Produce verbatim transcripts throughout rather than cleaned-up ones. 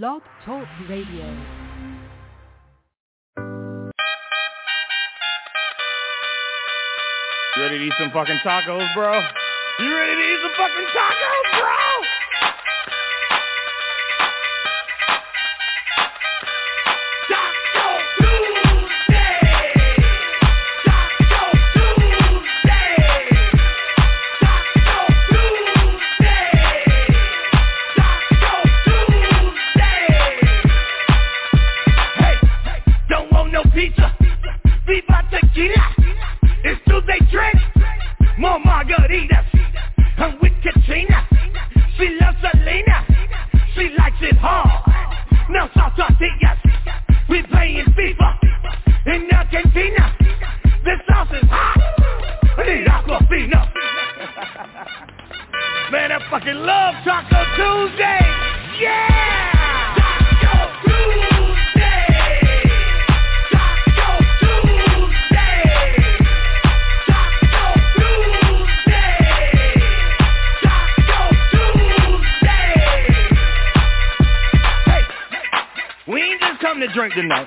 Blog Talk Radio. You ready to eat some fucking tacos, bro? You ready to eat some fucking tacos, bro? Taco Tuesday! Taco Tuesday! Taco Tuesday! Taco Tuesday! Hey, hey, don't want no pizza. Viva tequila. It's Tuesday drink, more margaritas. I'm with Katrina, she loves Selena, she likes it hard. Now salsas, we playing FIFA in Argentina. This sauce is hot. Man, I fucking love Taco Tuesday. Yeah. To drink tonight.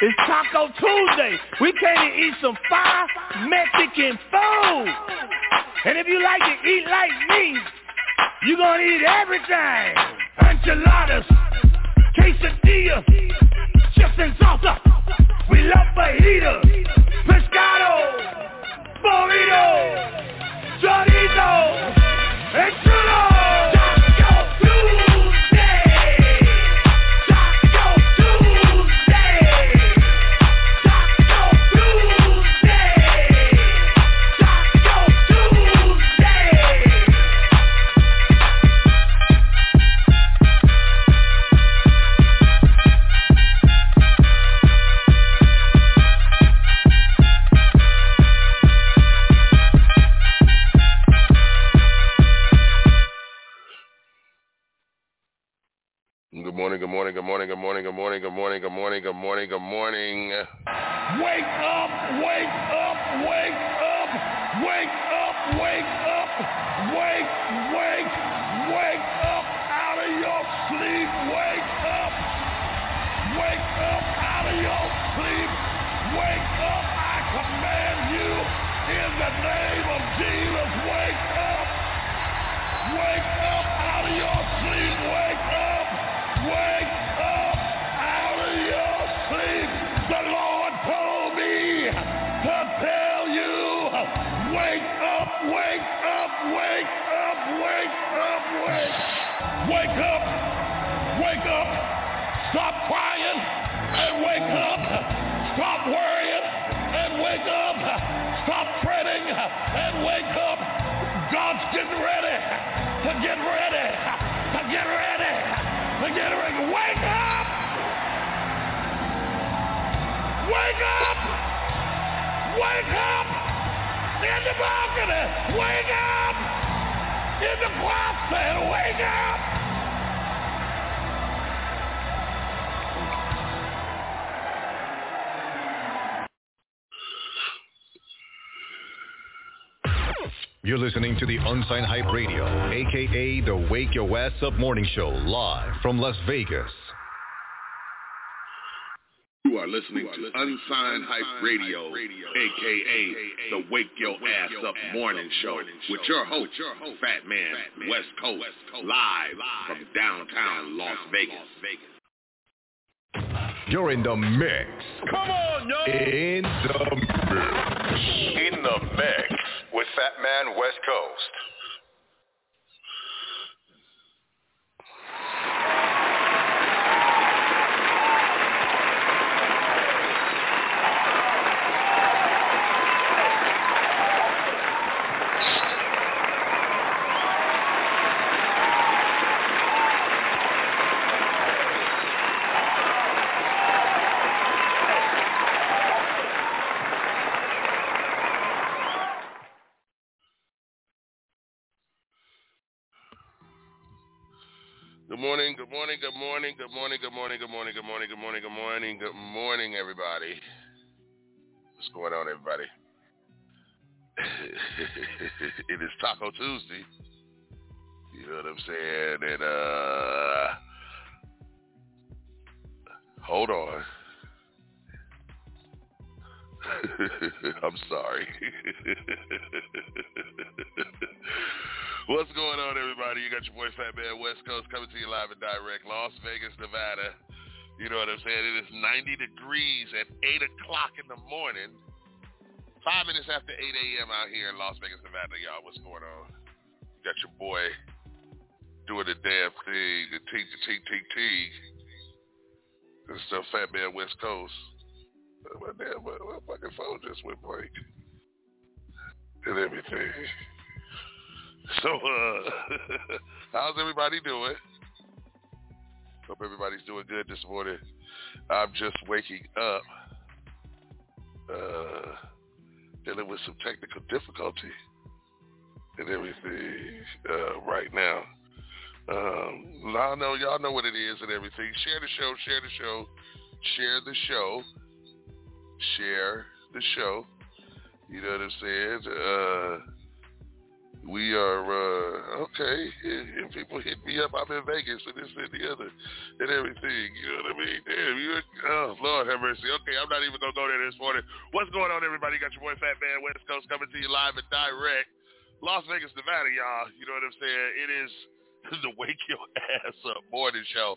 It's Taco Tuesday. We came to eat some fire Mexican food. And if you like to eat like me, you're going to eat everything. Enchiladas, quesadillas, chips and salsa. We love fajitas, pescado, burritos, chorizo, and chulo. Good morning, good morning, good morning, good morning, good morning, good morning, good morning, good morning, good morning. Wake up, wake up, wake up, wake up, wake up, wake, wake, wake up out of your sleep, wake up, wake up out of your sleep, wake up, I command you in the name of Jesus, wake up, wake up out of your sleep, wake up. Wake up out of your sleep. The Lord told me to tell you, wake up, wake up, wake up, wake up, wake up. Wake up, wake up. Stop crying and wake up. Stop worrying and wake up. Stop fretting and wake up. God's getting ready to get ready to get ready. Wake up! Wake up! Wake up! In the balcony! Wake up! In the closet! Wake up! You're listening to the Unsigned Hype Radio, a k a the Wake Your Ass Up Morning Show, live from Las Vegas. You are listening to Unsigned Hype Radio, a k a the Wake Your Ass Up Morning Show, with your host, Fat Man West Coast, live from downtown Las Vegas. You're in the mix. Come on, yo! In the mix. In the mix. With Fat Man West Coast. Good morning, good morning, good morning, good morning, good morning, good morning, good morning, good morning, good morning, good morning, everybody. What's going on, everybody? It is Taco Tuesday. You know what I'm saying? And uh, Hold on. I'm sorry. What's going on, everybody? You got your boy Fat Man West Coast coming to you live and direct, Las Vegas, Nevada. You know what I'm saying? It is ninety degrees at eight o'clock in the morning. Five minutes after eight a.m. out here in Las Vegas, Nevada, y'all. What's going on? You got your boy doing the damn thing, the T T T T. This is the Fat Man West Coast. My damn, my, my fucking phone just went blank. And everything. So, uh, how's everybody doing? Hope everybody's doing good this morning. I'm just waking up, uh, dealing with some technical difficulty and everything uh, right now. Um, I know y'all know what it is and everything. Share the show, share the show, share the show, share the show. You know what I'm saying? Uh, We are, uh, okay, if, if people hit me up, I'm in Vegas, and this and the other, and everything, you know what I mean? Damn, you, oh, Lord have mercy. Okay, I'm not even going to go there this morning. What's going on, everybody? You got your boy Fat Man West Coast coming to you live and direct. Las Vegas, Nevada, y'all, you know what I'm saying? It is the Wake Your Ass Up Morning Show.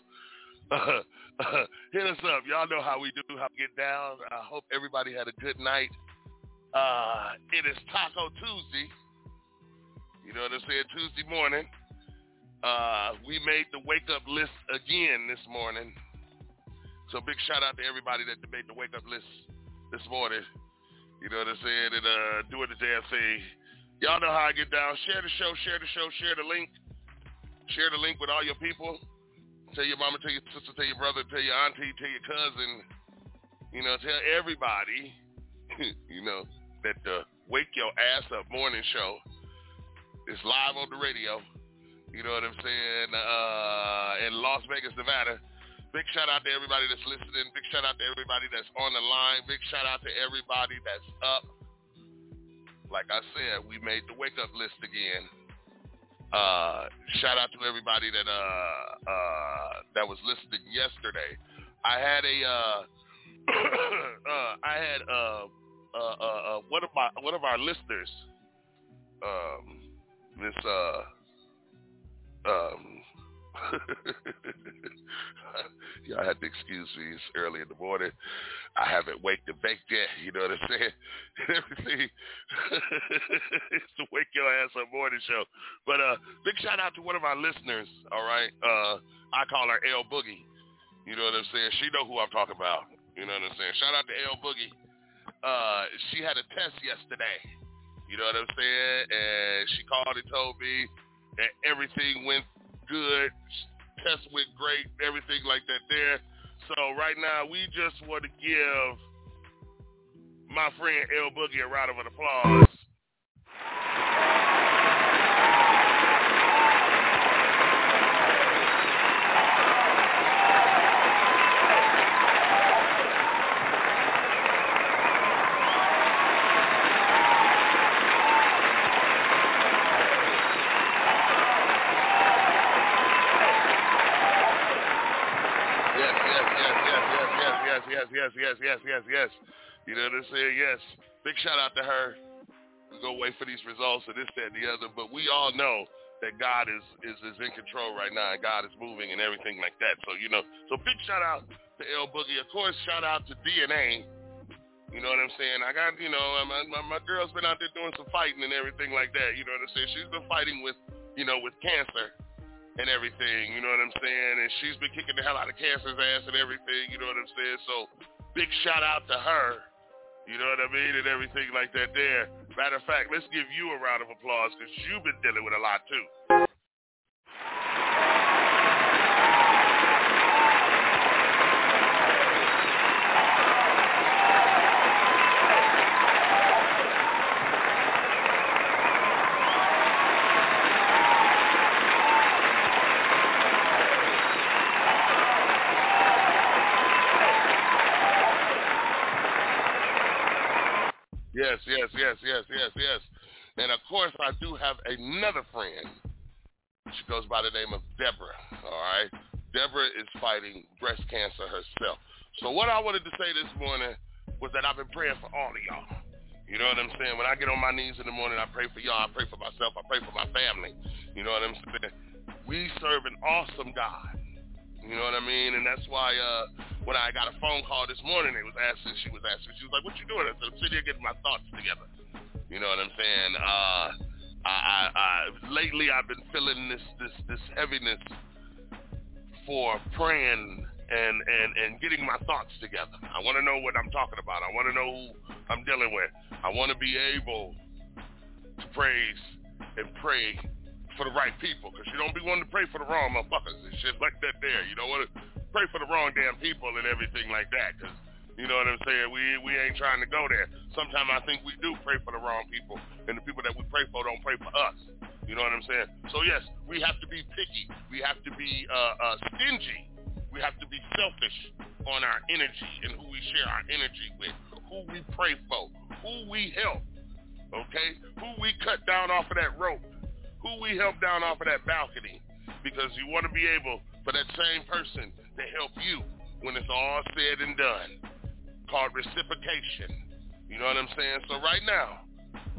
Uh, uh, hit us up. Y'all know how we do, how we get down. I hope everybody had a good night. Uh, it is Taco Tuesday. You know what I'm saying? Tuesday morning, uh, we made the wake-up list again this morning. So big shout-out to everybody that made the wake-up list this morning. You know what I'm saying? And uh, doing the damn thing. Y'all know how I get down. Share the show, share the show, share the link. Share the link with all your people. Tell your mama, tell your sister, tell your brother, tell your auntie, tell your cousin. You know, tell everybody, you know, that the Wake Your Ass Up Morning Show, it's live on the radio, you know what I'm saying, uh, in Las Vegas, Nevada. Big shout out to everybody that's listening. Big shout out to everybody that's on the line. Big shout out to everybody that's up. Like I said, we made the wake-up list again. Uh, shout out to everybody that uh, uh, that was listening yesterday. I had a, uh, uh, I had uh, uh, uh, uh, one of my one of our listeners. Um, This, uh, um, y'all had to excuse me, it's early in the morning. I haven't waked and baked yet, you know what I'm saying? Everything, it's the Wake Your Ass Up Morning Show. But, uh, big shout out to one of our listeners, all right? Uh, I call her El Boogie, you know what I'm saying? She know who I'm talking about, you know what I'm saying? Shout out to El Boogie. Uh, she had a test yesterday. You know what I'm saying? And she called and told me that everything went good. Test went great. Everything like that there. So right now, we just want to give my friend El Boogie a round of an applause. Yes, yes, yes, yes, yes, yes. You know what I'm saying? Yes. Big shout out to her. We go wait for these results and this, that, and the other. But we all know that God is, is, is in control right now, and God is moving and everything like that. So, you know, so big shout out to El Boogie. Of course, shout out to D N A. You know what I'm saying? I got, you know, my, my, my girl's been out there doing some fighting and everything like that. You know what I'm saying? She's been fighting with, you know, with cancer and everything, you know what I'm saying? And she's been kicking the hell out of cancer's ass and everything, you know what I'm saying? So, big shout out to her, you know what I mean, and everything like that there. Matter of fact, let's give you a round of applause because you've been dealing with a lot, too. Yes, yes, yes, yes, yes, yes. And, of course, I do have another friend. She goes by the name of Deborah, all right? Deborah is fighting breast cancer herself. So what I wanted to say this morning was that I've been praying for all of y'all. You know what I'm saying? When I get on my knees in the morning, I pray for y'all. I pray for myself. I pray for my family. You know what I'm saying? We serve an awesome God. You know what I mean? And that's why uh, when I got a phone call this morning, it was asking, she was asking, she was like, what you doing? I said, I'm sitting here getting my thoughts together. You know what I'm saying? Uh, I, I, I, lately, I've been feeling this, this, this heaviness for praying and, and, and getting my thoughts together. I want to know what I'm talking about. I want to know who I'm dealing with. I want to be able to praise and pray for the right people, because you don't be wanting to pray for the wrong motherfuckers and shit like that there. You don't want to pray for the wrong damn people and everything like that, because, you know what I'm saying, we we ain't trying to go there. Sometimes I think we do pray for the wrong people, and the people that we pray for don't pray for us. You know what I'm saying? So, yes, we have to be picky. We have to be uh, uh, stingy. We have to be selfish on our energy and who we share our energy with, who we pray for, who we help, okay, who we cut down off of that rope, who we help down off of that balcony, because you want to be able for that same person to help you when it's all said and done, called reciprocation. You know what I'm saying? So right now,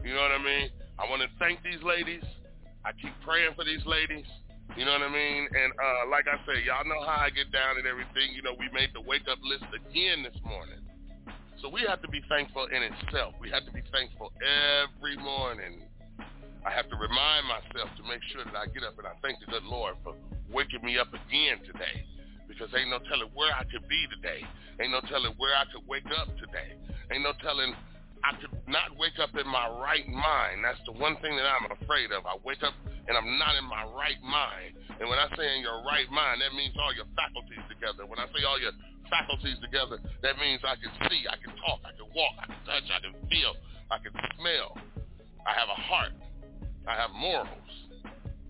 you know what I mean, I want to thank these ladies. I keep praying for these ladies. You know what I mean? And uh, like I said, y'all know how I get down and everything. You know, we made the wake-up list again this morning. So we have to be thankful in itself. We have to be thankful every morning. I have to remind myself to make sure that I get up and I thank the good Lord for waking me up again today, because ain't no telling where I could be today. Ain't no telling where I could wake up today. Ain't no telling I could not wake up in my right mind. That's the one thing that I'm afraid of. I wake up and I'm not in my right mind. And when I say in your right mind, that means all your faculties together. When I say all your faculties together, that means I can see, I can talk, I can walk, I can touch, I can feel, I can smell. I have a heart. I have morals.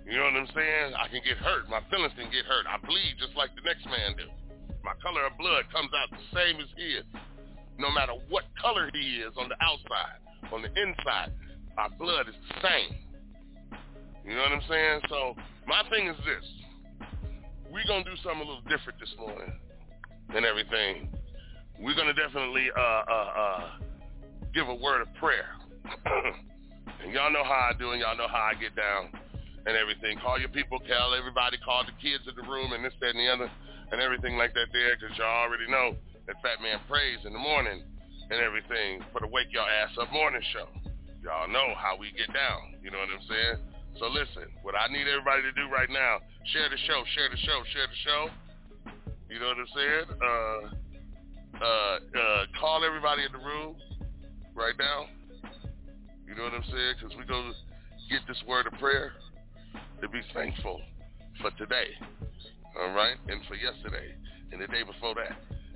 You know what I'm saying? I can get hurt. My feelings can get hurt. I bleed just like the next man do. My color of blood comes out the same as his, no matter what color he is on the outside. On the inside, my blood is the same. You know what I'm saying? So my thing is this. We're going to do something a little different this morning and everything. We're going to definitely uh, uh, uh, give a word of prayer. And y'all know how I do, and y'all know how I get down and everything. Call your people, tell everybody, call the kids in the room and this, that, and the other, and everything like that there, because y'all already know that Fat Man prays in the morning and everything for the Wake Your Ass Up Morning Show. Y'all know how we get down, you know what I'm saying? So listen, what I need everybody to do right now, share the show, share the show, share the show. You know what I'm saying? Uh, uh, uh, call everybody in the room right now. You know what I'm saying? Because we're going to get this word of prayer to be thankful for today, all right, and for yesterday, and the day before that,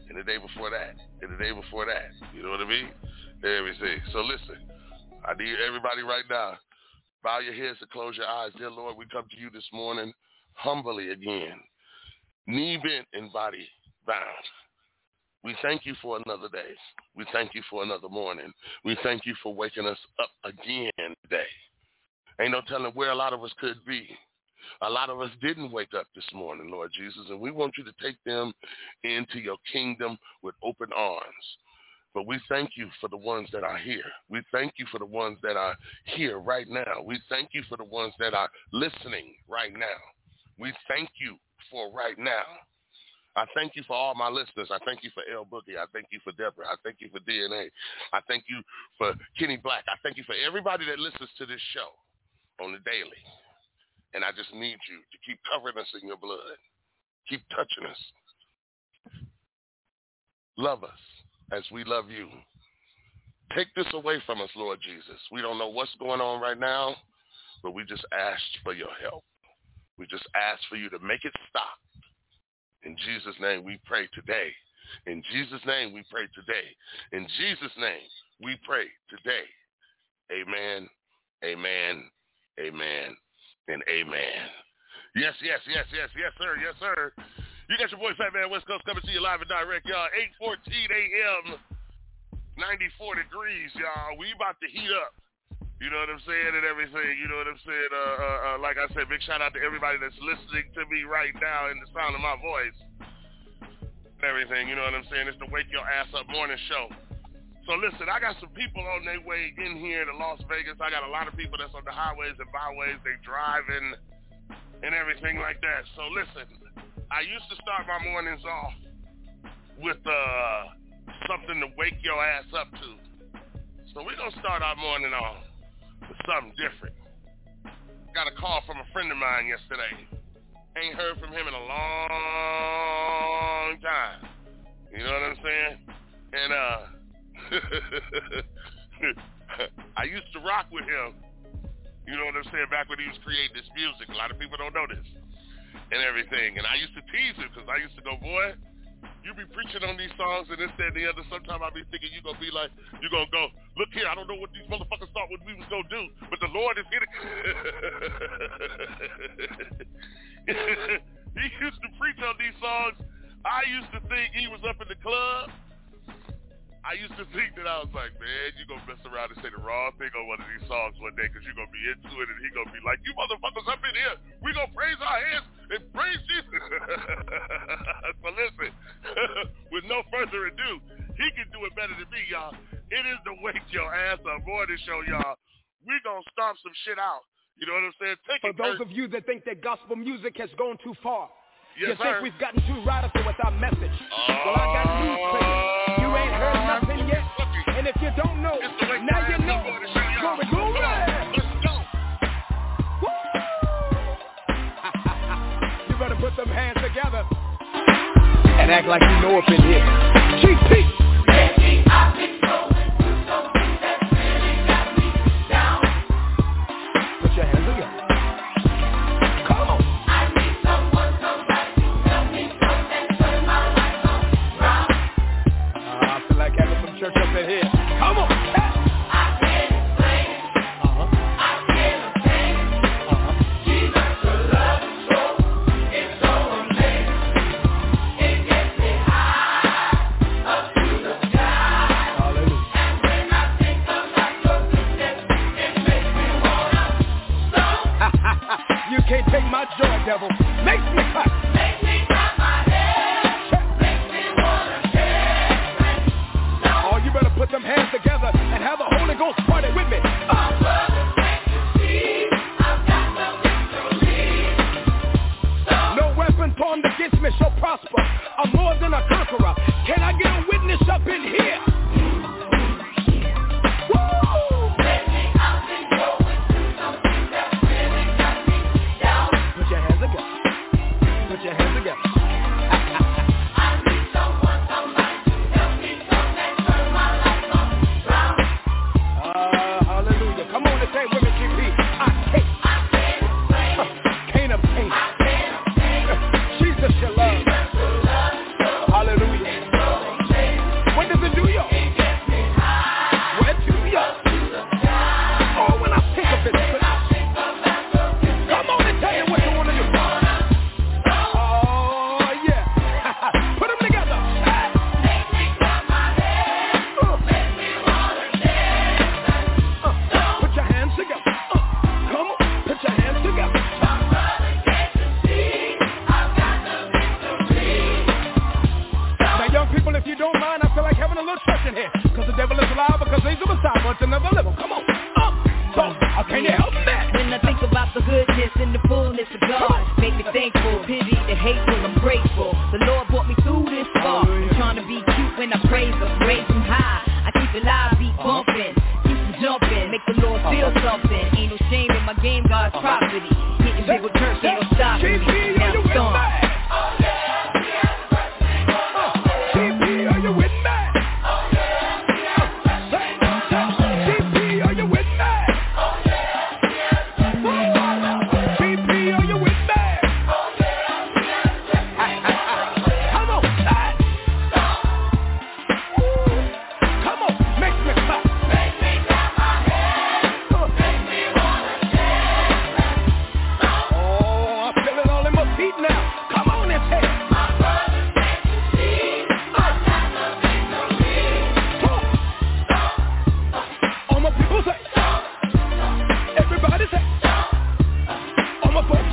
and the day before that, and the day before that. You know what I mean? Everything. So listen, I need everybody right now, bow your heads and close your eyes. Dear Lord, we come to you this morning humbly again, knee bent and body bound. We thank you for another day. We thank you for another morning. We thank you for waking us up again today. Ain't no telling where a lot of us could be. A lot of us didn't wake up this morning, Lord Jesus, and we want you to take them into your kingdom with open arms. But we thank you for the ones that are here. We thank you for the ones that are here right now. We thank you for the ones that are listening right now. We thank you for right now. I thank you for all my listeners. I thank you for El Boogie. I thank you for Deborah. I thank you for D N A. I thank you for Kenny Black. I thank you for everybody that listens to this show on the daily. And I just need you to keep covering us in your blood. Keep touching us. Love us as we love you. Take this away from us, Lord Jesus. We don't know what's going on right now, but we just asked for your help. We just asked for you to make it stop. In Jesus' name, we pray today. In Jesus' name, we pray today. In Jesus' name, we pray today. Amen, amen, amen, and amen. Yes, yes, yes, yes, yes, sir, yes, sir. You got your boy Fat Man West Coast coming to you live and direct, y'all. eight fourteen a.m., ninety-four degrees, y'all. We about to heat up. You know what I'm saying, and everything, you know what I'm saying, uh, uh, uh, like I said, big shout out to everybody that's listening to me right now in the sound of my voice. and everything, you know what I'm saying? It's the Wake Your Ass Up Morning Show. So listen, I got some people on their way in here to Las Vegas. I got a lot of people that's on the highways and byways. They driving and everything like that. So listen, I used to start my mornings off with uh, something to wake your ass up to. So we're going to start our morning off with something different. Got a call from a friend of mine yesterday. Ain't heard from him in a long time. You know what I'm saying? And uh, I used to rock with him. You know what I'm saying? Back when he was creating this music. A lot of people don't know this and everything. And I used to tease him because I used to go, boy, you be preaching on these songs and this, that, and the other. Sometimes I be thinking you're going to be like, you're going to go, look here, I don't know what these motherfuckers thought what we was going to do, but the Lord is here. He used to preach on these songs. I used to think he was up in the club. I used to think that I was like, man, you're going to mess around and say the wrong thing on one of these songs one day because you're going to be into it and he going to be like, you motherfuckers up in here. We going to praise our hands and praise Jesus. So listen, with no further ado, he can do it better than me, y'all. It is the Wake Your Ass Up Morning Show, y'all. We going to stomp some shit out. You know what I'm saying? Take For it, those Kurt. Of you that think that gospel music has gone too far, yes, you sir. Think we've gotten too radical with our message. Uh, well, I got news for you. You ain't heard nothing yet, and if you don't know, now you know. Glory, glory. Let's go. Woo! You better put them hands together and act like you know up in here. G T. Baby, I've been going through something that's really got me down. Put your hands together. Come on. I need someone, somebody to help me come and turn my life around. Uh, I feel like having some church up in here. Come on. Folks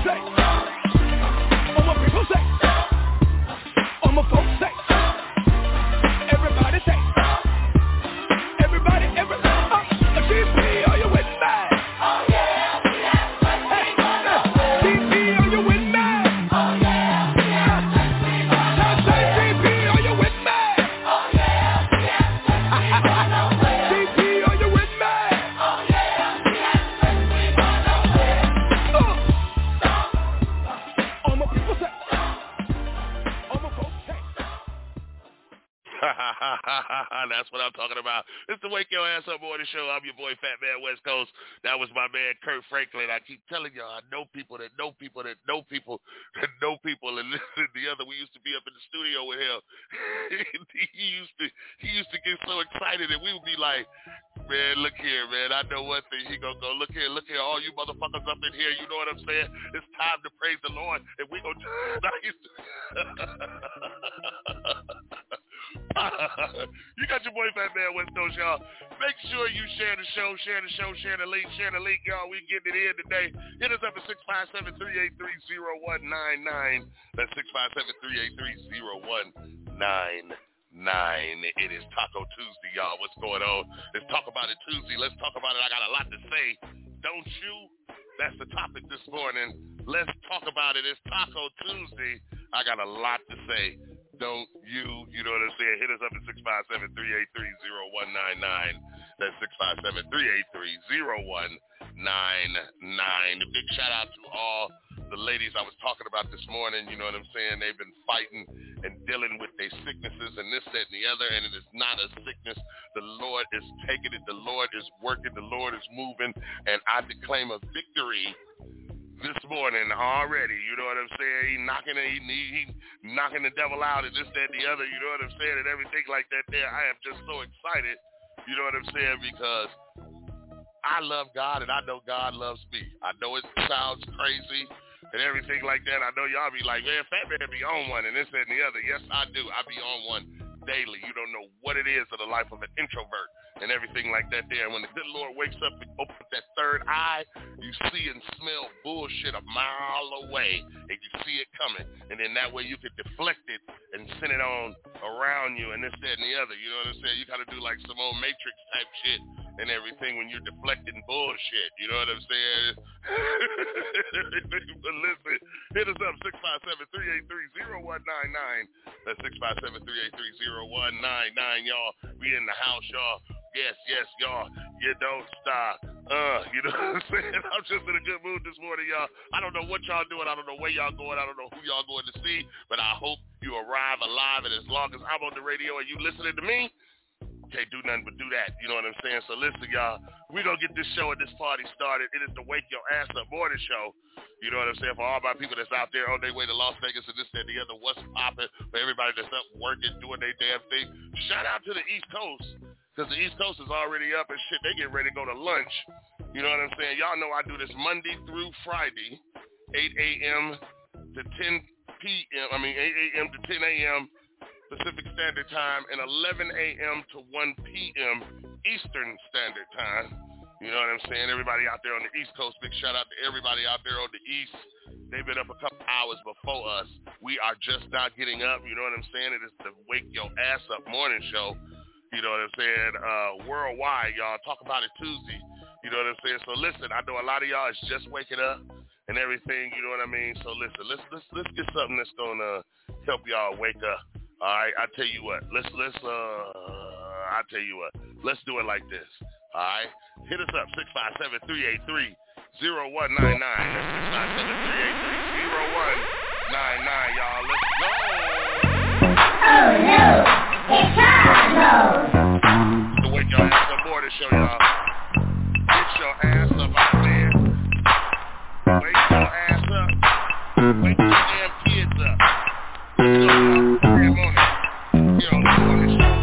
say That's what I'm talking about. It's the Wake Your Ass Up Morning Show. I'm your boy, Fat Man West Coast. That was my man, Kurt Franklin. I keep telling y'all, I know people that know people that know people that know people. And listen, the other, we used to be up in the studio with him. he used to he used to get so excited, and we would be like, man, look here, man. I know one thing. He gonna go, look here, look here. All you motherfuckers up in here, you know what I'm saying? It's time to praise the Lord, and we gonna do nice. You got your boy Fat Man West Coast, y'all. Make sure you share the show, share the show, share the link, share the link, y'all. We getting it in today. Hit us up at six five seven, three eight three, zero one nine nine. That's six five seven, three eight three, zero one nine nine. It is Taco Tuesday, y'all. What's going on? Let's talk about it Tuesday. Let's talk about it. I got a lot to say. Don't you? That's the topic this morning. Let's talk about it. It's Taco Tuesday. I got a lot to say. Don't you, you know what I'm saying? Hit us up at six five seven, three eight three, zero one nine nine. That's six five seven, three eight three, zero one nine nine. A big shout out to all the ladies I was talking about this morning, you know what I'm saying? They've been fighting and dealing with their sicknesses and this, that, and the other, and it is not a sickness. The Lord is taking it. The Lord is working. The Lord is moving, and I declaim a victory this morning already, you know what I'm saying? He knocking, he, he, he knocking the devil out and this, that, and the other, you know what I'm saying? And everything like that there. I am just so excited, you know what I'm saying? Because I love God, and I know God loves me. I know it sounds crazy and everything like that. I know y'all be like, man, Fat Man be on one and this, that, and the other. Yes, I do. I be on one daily. You don't know what it is of the life of an introvert and everything like that there. And when the good Lord wakes up and opens that third eye, you see and smell bullshit a mile away, and you see it coming. And then that way you can deflect it and send it on around you and this, that, and the other. You know what I'm saying? You got to do like some old Matrix type shit and everything when you're deflecting bullshit. You know what I'm saying? But listen, hit us up, six five seven, three eight three, zero one nine nine. That's six five seven, three eight three, zero one nine nine, y'all. We in the house, y'all. Yes, yes, y'all. You don't stop. Uh, you know what I'm saying? I'm just in a good mood this morning, y'all. I don't know what y'all doing. I don't know where y'all going. I don't know who y'all going to see. But I hope you arrive alive. And as long as I'm on the radio and you listening to me, can't do nothing but do that. You know what I'm saying? So listen, y'all. We gonna get this show and this party started. It is the Wake Your Ass Up Morning Show. You know what I'm saying? For all my people that's out there on their way to Las Vegas and this, that, and the other. What's poppin'? For everybody that's up working, doing their damn thing. Shout out to the East Coast. Because the East Coast is already up and shit. They getting ready to go to lunch. You know what I'm saying? Y'all know I do this Monday through Friday, eight a.m. to ten p.m. I mean, eight a.m. to ten a.m. Pacific Standard Time and eleven a.m. to one p.m. Eastern Standard Time. You know what I'm saying? Everybody out there on the East Coast, big shout out to everybody out there on the East. They've been up a couple hours before us. We are just not getting up. You know what I'm saying? It is the Wake Your Ass Up Morning Show. You know what I'm saying? Uh, worldwide, y'all. Talk about it Tuesday. You know what I'm saying? So listen, I know a lot of y'all is just waking up and everything. You know what I mean? So listen, let's let's let's get something that's gonna help y'all wake up. All right, I tell you what. Let's let's uh, I tell you what. Let's do it like this. All right, hit us up six five seven three eight three zero one nine nine. That's six five seven three eight three zero one nine nine. Y'all, let's go. Oh no. So wake your ass up morning show, y'all. Get your ass up out there. Wake your ass up. Wake your damn kids up. You know, y'all, damn morning. Get on the morning show.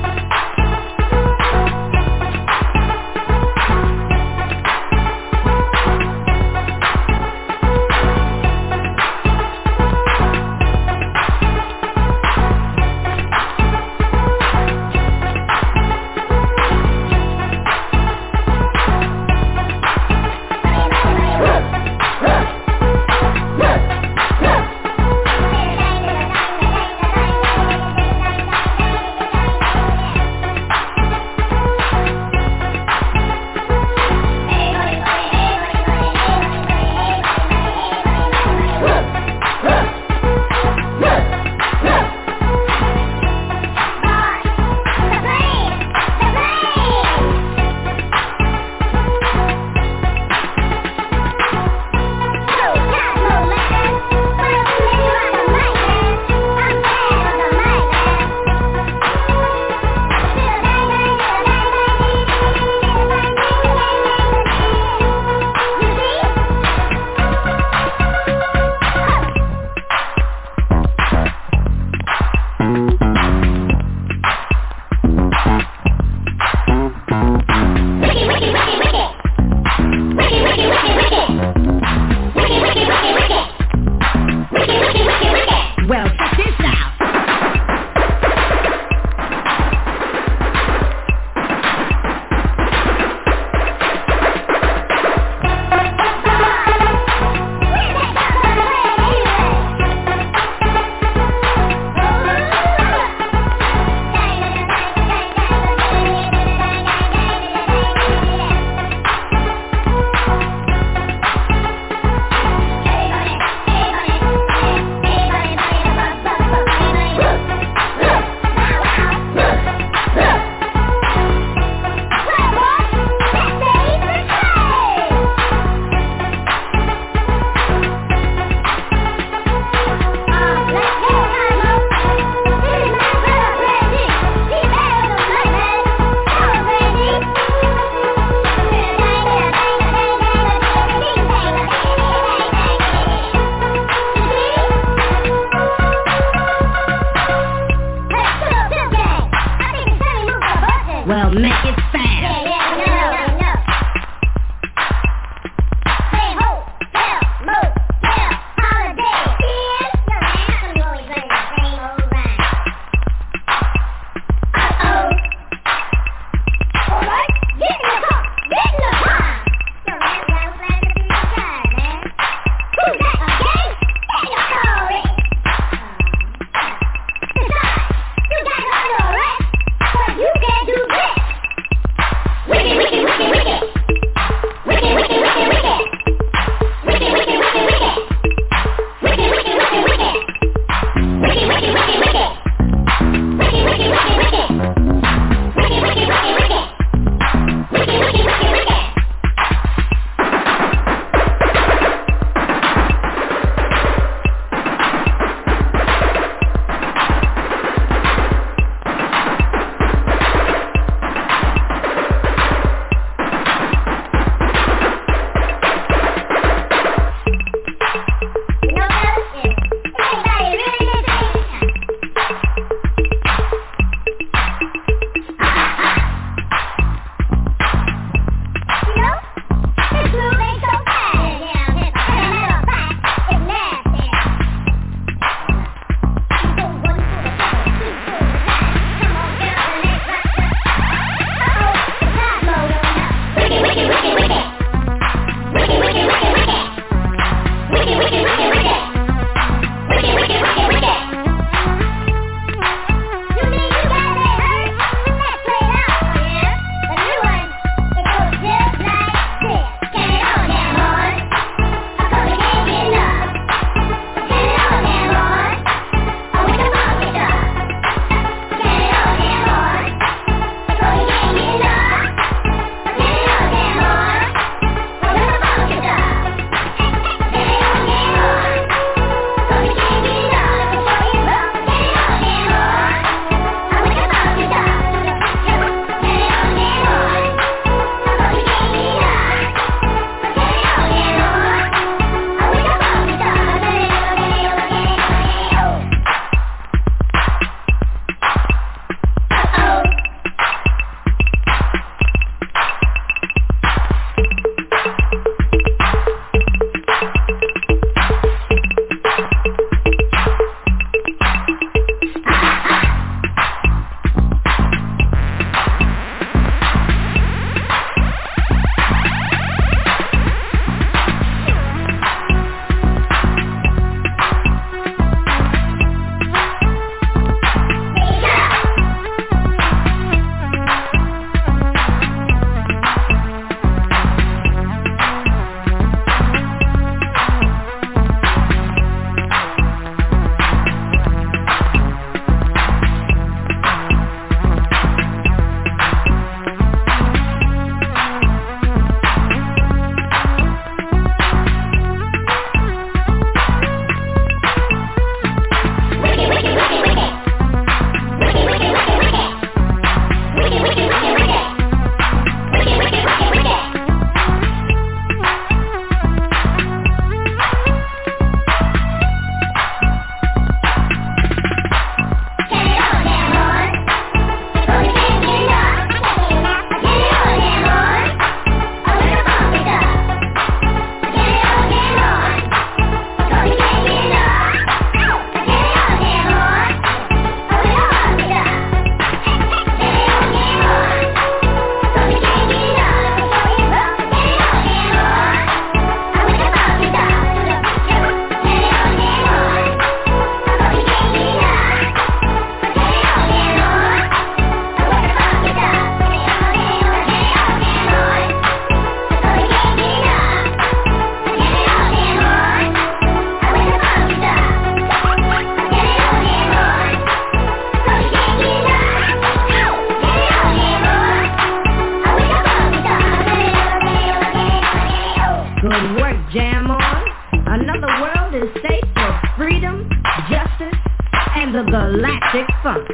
classic funk.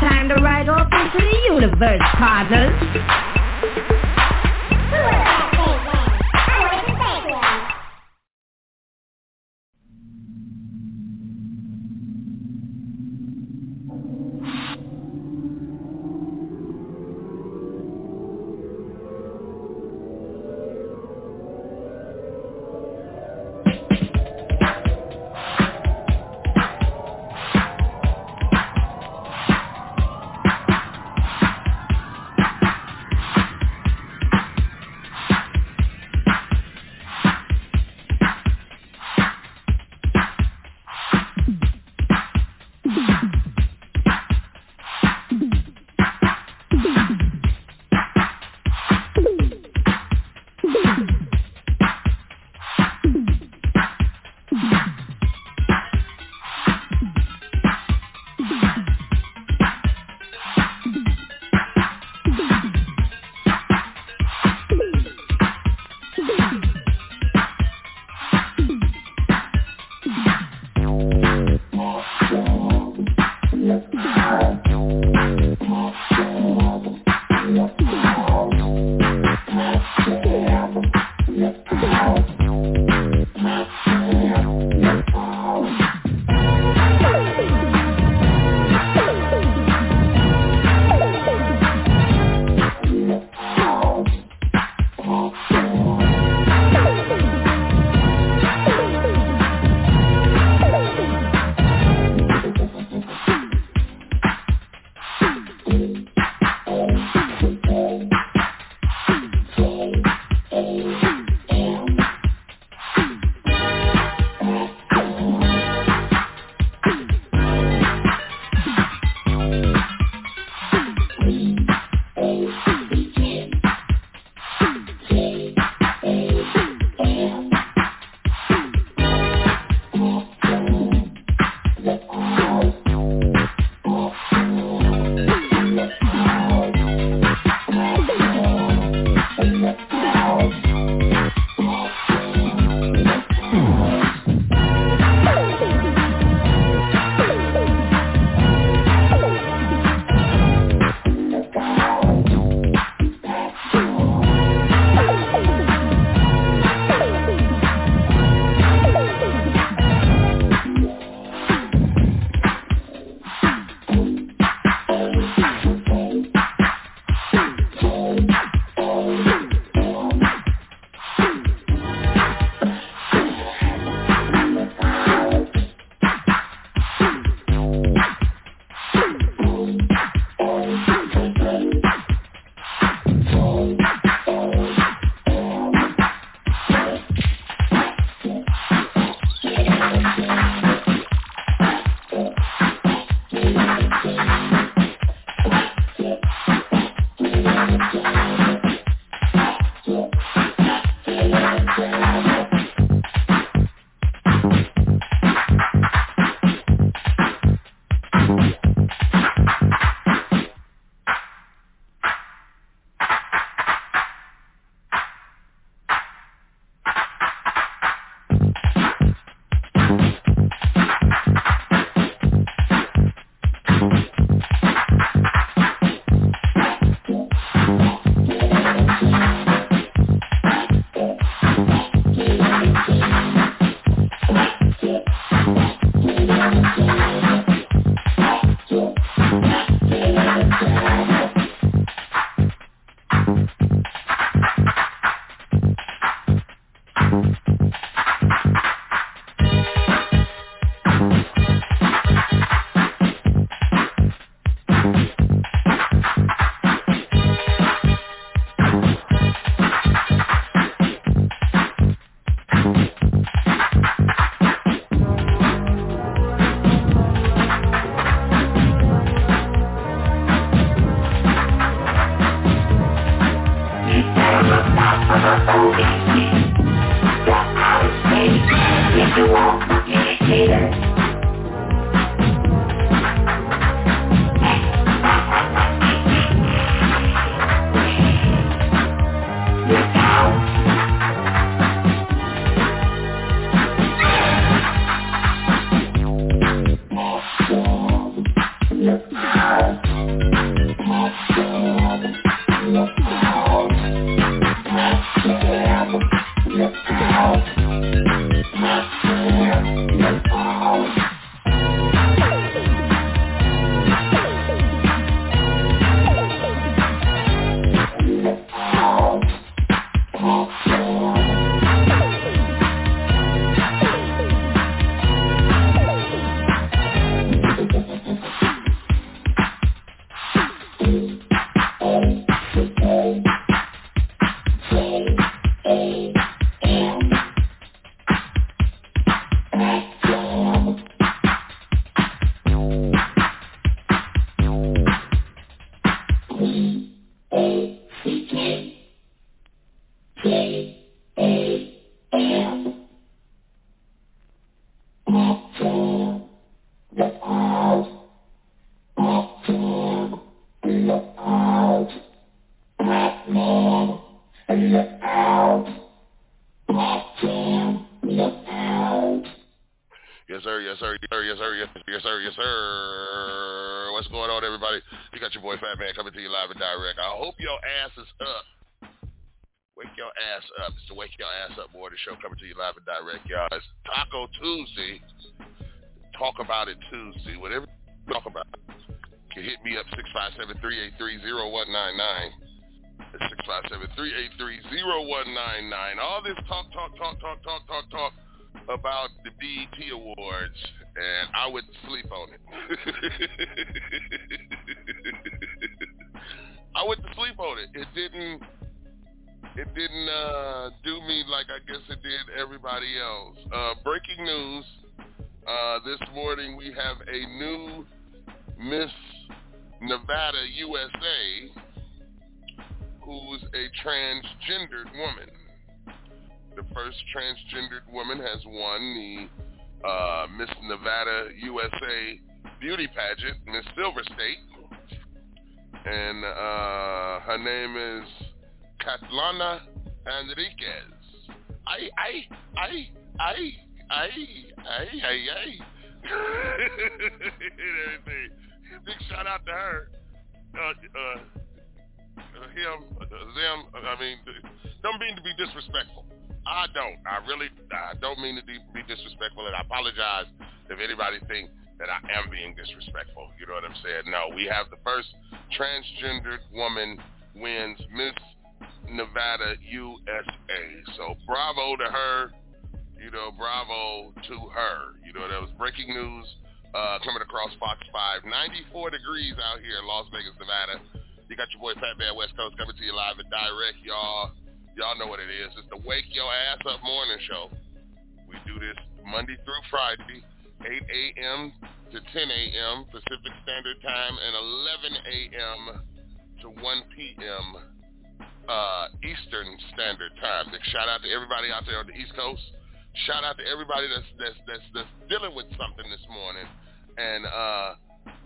Time to ride off into the universe, partners. Show coming to you live and direct, y'all. It's Taco Tuesday. Talk About It Tuesday. Whatever you talk about, you can hit me up six five seven, three eight three, zero one nine nine. six five seven, three eight three, zero one nine nine. All this talk, talk, talk, talk, talk, talk, talk about the B E T Awards, and I would sleep on it. I went to sleep on it. It didn't. It didn't uh, do me like I guess it did everybody else. Uh, breaking news. Uh, this morning we have a new Miss Nevada U S A who's a transgendered woman. The first transgendered woman has won the uh, Miss Nevada U S A beauty pageant, Miss Silver State. And uh, her name is Catalina Enriquez. I, I, I, I, I, I, I, I. Big shout out to her. Uh, uh, him, uh, them. I mean, don't mean to be disrespectful. I don't. I really, I don't mean to be disrespectful, and I apologize if anybody thinks that I am being disrespectful. You know what I'm saying? No, we have the first transgendered woman wins Miss Nevada U S A. So bravo to her. You know, bravo to her. You know, that was breaking news uh, coming across Fox five. ninety-four degrees out here in Las Vegas, Nevada. You got your boy Fat Man West Coast coming to you live and direct, y'all. Y'all know what it is. It's the Wake Your Ass Up Morning Show. We do this Monday through Friday, eight a.m. to ten a.m. Pacific Standard Time, and eleven a.m. to one p.m. Uh, Eastern Standard Time. Big shout out to everybody out there on the East Coast. Shout out to everybody that's that's that's, that's dealing with something this morning. And uh,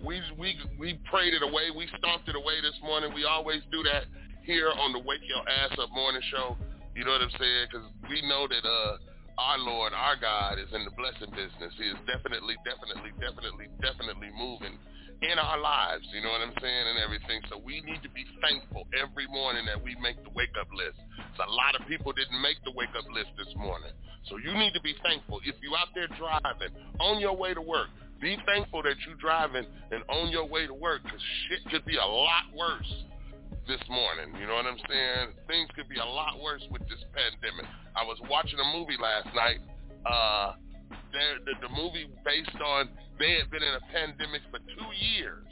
we we we prayed it away. We stomped it away this morning. We always do that here on the Wake Your Ass Up Morning Show. You know what I'm saying? Because we know that uh, our Lord, our God, is in the blessing business. He is definitely, definitely, definitely, definitely moving in our lives, you know what I'm saying, and everything. So we need to be thankful every morning that we make the wake-up list. So a lot of people didn't make the wake-up list this morning. So you need to be thankful. If you're out there driving, on your way to work, be thankful that you're driving and on your way to work, because shit could be a lot worse this morning. You know what I'm saying? Things could be a lot worse with this pandemic. I was watching a movie last night. Uh... The, the movie based on they had been in a pandemic for two years,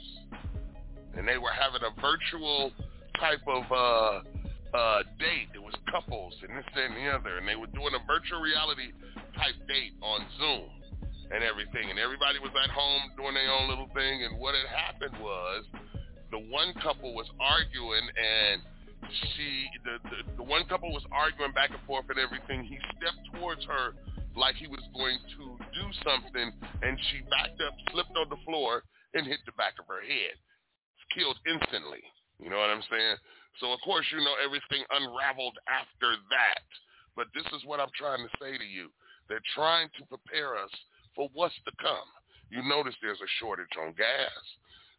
and they were having a virtual type of uh, uh, date. It was couples and this that, and the other, and they were doing a virtual reality type date on Zoom and everything. And everybody was at home doing their own little thing. And what had happened was the one couple was arguing, and she, the the, the one couple was arguing back and forth and everything. He stepped towards her like he was going to do something, and she backed up, slipped on the floor, and hit the back of her head. Killed instantly. You know what I'm saying? So, of course, you know everything unraveled after that. But this is what I'm trying to say to you. They're trying to prepare us for what's to come. You notice there's a shortage on gas.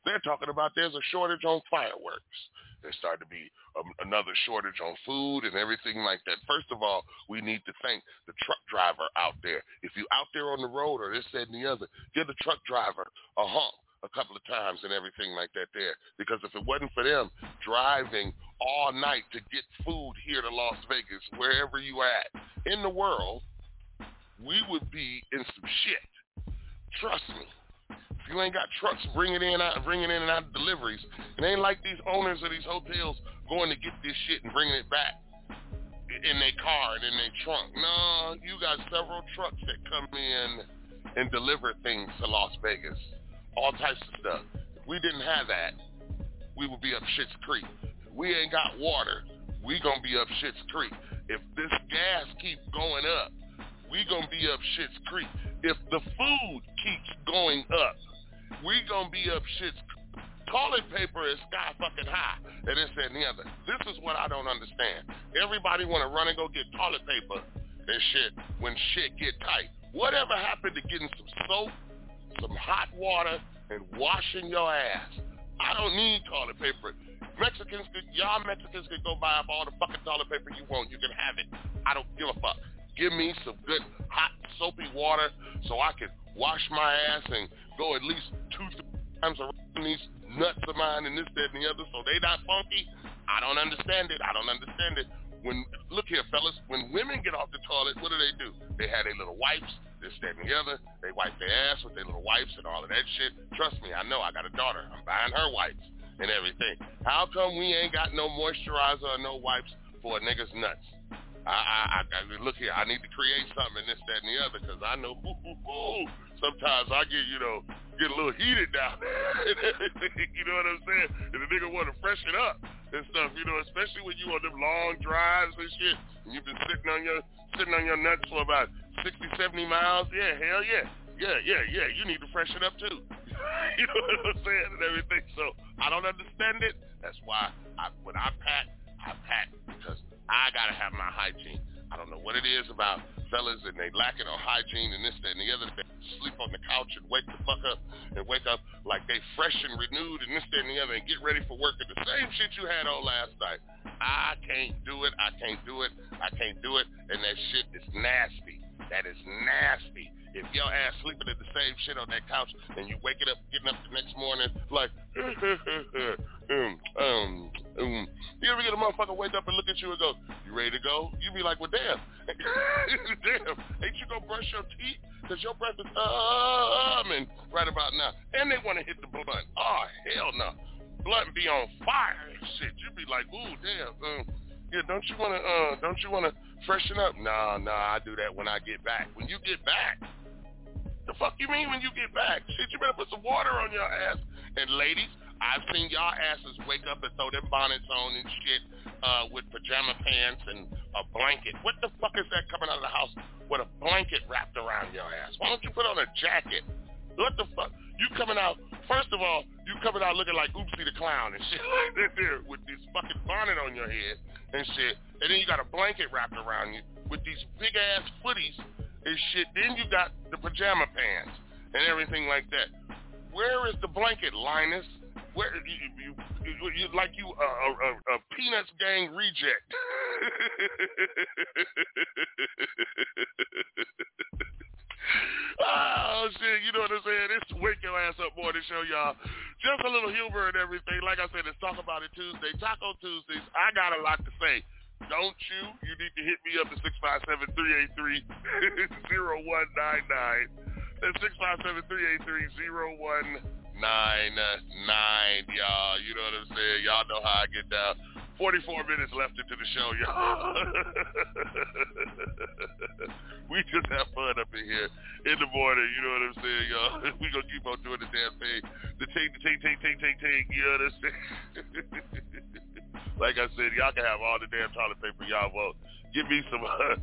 They're talking about there's a shortage on fireworks. There's starting to be a, another shortage on food and everything like that. First of all, we need to thank the truck driver out there. If you're out there on the road or this, that, and the other, give the truck driver a honk a couple of times and everything like that there. Because if it wasn't for them driving all night to get food here to Las Vegas, wherever you at in the world, we would be in some shit. Trust me. If you ain't got trucks bringing in out, bringing in and out deliveries, it ain't like these owners of these hotels going to get this shit and bringing it back in their car and in their trunk. No, you got several trucks that come in and deliver things to Las Vegas, all types of stuff. If we didn't have that, we would be up Schitt's Creek. If we ain't got water, we gonna be up Schitt's Creek. If this gas keep going up, we gonna be up Schitt's Creek. If the food keeps going up, we gonna be up Schitt's Creek. Toilet paper is sky fucking high, and this, that, and the other. This is what I don't understand. Everybody wanna run and go get toilet paper and shit when shit get tight. Whatever happened to getting some soap, some hot water, and washing your ass? I don't need toilet paper. Mexicans could, y'all Mexicans could go buy up all the fucking toilet paper you want. You can have it. I don't give a fuck. Give me some good hot soapy water so I can wash my ass and go at least two three times around these nuts of mine and this, that, and the other so they not funky. I don't understand it. I don't understand it. When look here, fellas, when women get off the toilet, what do they do? They have their little wipes, this, that, and the other. They wipe their ass with their little wipes and all of that shit. Trust me, I know. I got a daughter. I'm buying her wipes and everything. How come we ain't got no moisturizer or no wipes for a nigga's nuts? I, I, I look here. I need to create something, this, that, and the other, because I know ooh, ooh, ooh, sometimes I get, you know, get a little heated down there. You know what I'm saying? And the nigga want to freshen up and stuff, you know, especially when you on them long drives and shit, and you've been sitting on your sitting on your nuts for about sixty, seventy miles. Yeah, hell yeah, yeah, yeah, yeah. You need to freshen up too. You know what I'm saying and everything. So I don't understand it. That's why I, when I pack, I pack because I gotta have my hygiene. I don't know what it is about fellas and they lacking on hygiene and this, that, and the other. They sleep on the couch and wake the fuck up and wake up like they fresh and renewed and this, that, and the other and get ready for work and the same shit you had on last night. I can't do it. I can't do it. I can't do it. And that shit is nasty. That is nasty. If your ass sleeping at the same shit on that couch and you waking up, getting up the next morning like, um, um, um. You ever get a motherfucker wake up and look at you and go, you ready to go? You be like, well, damn. Damn. Ain't you gonna brush your teeth? Because your breath is coming right about now. And they want to hit the blunt. Oh, hell no. Blunt be on fire and shit. You be like, ooh, damn. Um. Yeah, don't you wanna uh, don't you wanna freshen up? Nah, nah, I do that when I get back. When you get back? The fuck you mean when you get back? Shit, you better put some water on your ass. And ladies, I've seen y'all asses wake up and throw their bonnets on and shit uh, with pajama pants and a blanket. What the fuck is that coming out of the house with a blanket wrapped around your ass? Why don't you put on a jacket? What the fuck? You coming out, first of all, you coming out looking like Oopsie the Clown and shit like that there with this fucking bonnet on your head and shit. And then you got a blanket wrapped around you with these big ass footies and shit. Then you got the pajama pants and everything like that. Where is the blanket, Linus? Where you, you, you like you a, a, a Peanuts gang reject? Oh shit, you know what I'm saying? It's Wake Your Ass Up Morning Show, y'all. Just a little humor and everything. Like I said, it's Talk About It Tuesday, Taco Tuesdays. I got a lot to say. Don't you? You need to hit me up at six five seven, three eight three, zero one nine nine. That's six five seven, three eight three, zero one nine nine, y'all. You know what I'm saying? Y'all know how I get down. forty-four minutes left into the show, y'all. We just have fun up in here in the morning, you know what I'm saying, y'all. We gonna keep on doing the damn thing. The ting, the ting, ting, ting, ting, ting, you know what I'm saying? Like I said, y'all can have all the damn toilet paper y'all want. Give me some, uh,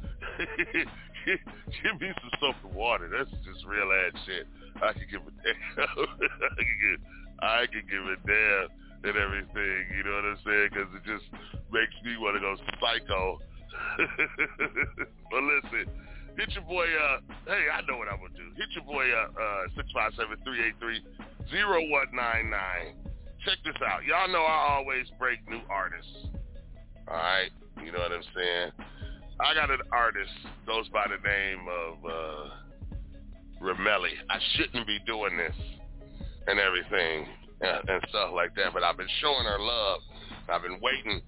give, give me some soap and water. That's just real ass shit. I can give a damn. I can give, I can give a damn. And everything, you know what I'm saying? Because it just makes me want to go psycho. But listen, hit your boy up. Hey, I know what I'm going to do. Hit your boy up, uh, zero one nine nine. Check this out. Y'all know I always break new artists. All right? You know what I'm saying? I got an artist goes by the name of uh, Romelli. I shouldn't be doing this and everything and, and stuff like that, but I've been showing her love. I've been waiting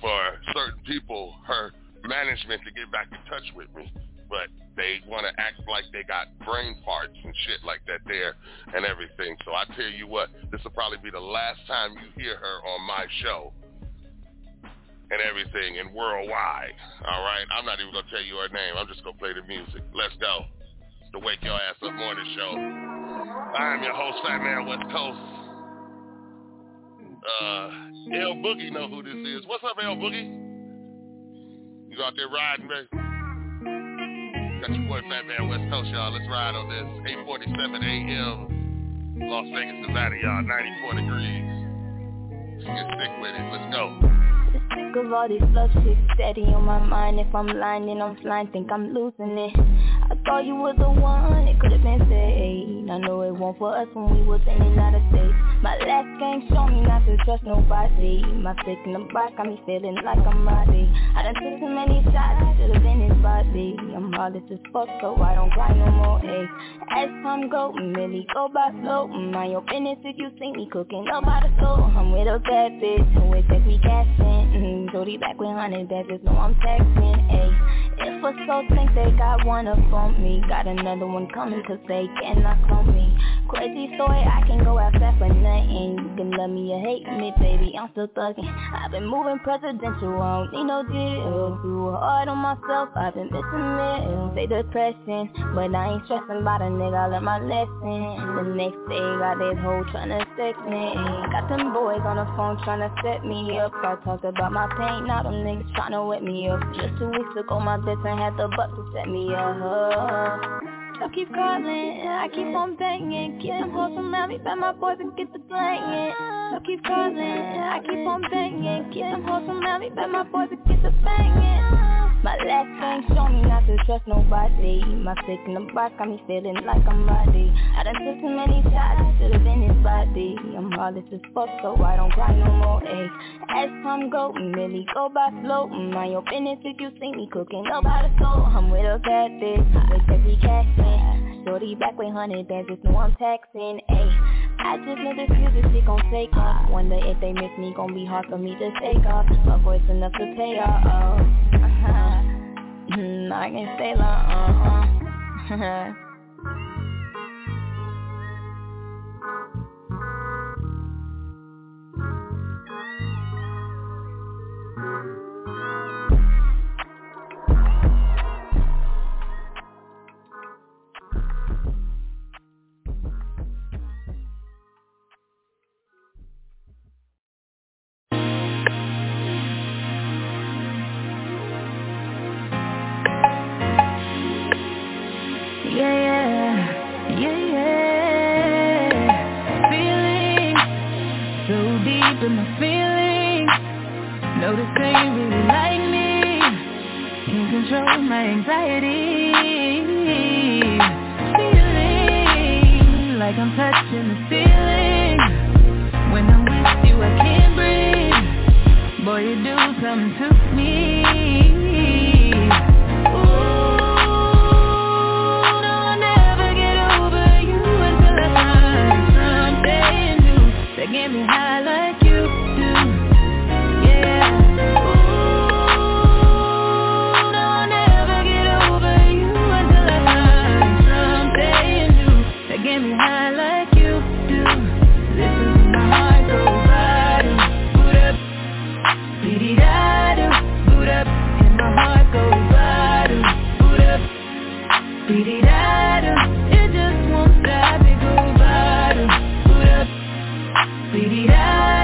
for certain people, her management, to get back in touch with me, but they want to act like they got brain parts and shit like that there and everything. So I tell you what, this will probably be the last time you hear her on my show and everything and worldwide. All right? I'm not even going to tell you her name. I'm just going to play the music. Let's go. The Wake Your Ass Up Morning Show. I am your host, Fat Man West Coast. Uh, El Boogie know who this is. What's up, El Boogie? You out there riding, baby? Got your boy Fat Man West Coast, y'all. Let's ride on this. eight forty-seven a.m. Las Vegas, Nevada, y'all. ninety-four degrees. Just get sick with it. Let's go. Sick of all this love shit, steady on my mind. If I'm lying, then I'm flying. Think I'm losing it. I thought you was the one. It could've been fate. I know it won't for us when we was in and out of state. My last game showed me not to trust nobody. My stick in the box got me feeling like I'm Roddy. I done took too many shots. I should've been his body. I'm heartless as fuck, so I don't cry no more. Hey, as time go, really go by slow. Mind your business if you see me cooking up out of soul. I'm with a bad bitch who is that we gassing. Mm-hmm. Jody back with one hundred badges, no I'm texting, ayy. If a soul think they got one up on me, got another one coming cause they cannot clone me. Crazy story, I can go out fast for nothing. You can love me or hate me, baby, I'm still thugging. I've been moving presidential, I don't need no deal. Too hard on myself, I've been missing it. They depressing, but I ain't stressing about a nigga, I learned my lesson. The next day, got this hoe tryna sex me. Got them boys on the phone tryna set me up. I talked about About my pain, now them niggas tryna wet me up. Just two weeks ago, my best friend had the butt to set me up. I keep calling, I keep on banging. Get them hoes from out me, by my boys and get the banging. I keep calling, I keep on banging. Get them hoes from out me, by my boys and get the banging. My last thing showed me not to trust nobody. My stick in the box got me feeling like I'm Roddy. I done took too many shots, I should've been his body. I'm heartless as fuck, so I don't cry no more, ayy. As time go, really go by slow. Mind your business if you see me cooking up out of soul. I'm with a bad bitch, with every casting. Shorty back with one hundred badges, no I'm taxing, ayy. I just know this music shit gon' take off. Wonder if they miss me, gon' be hard for me to take off. My voice enough to pay off. Uh-huh. Mm, I can stay long. Uh-huh. It just won't stop, it goes viral. Boot up, beat it up.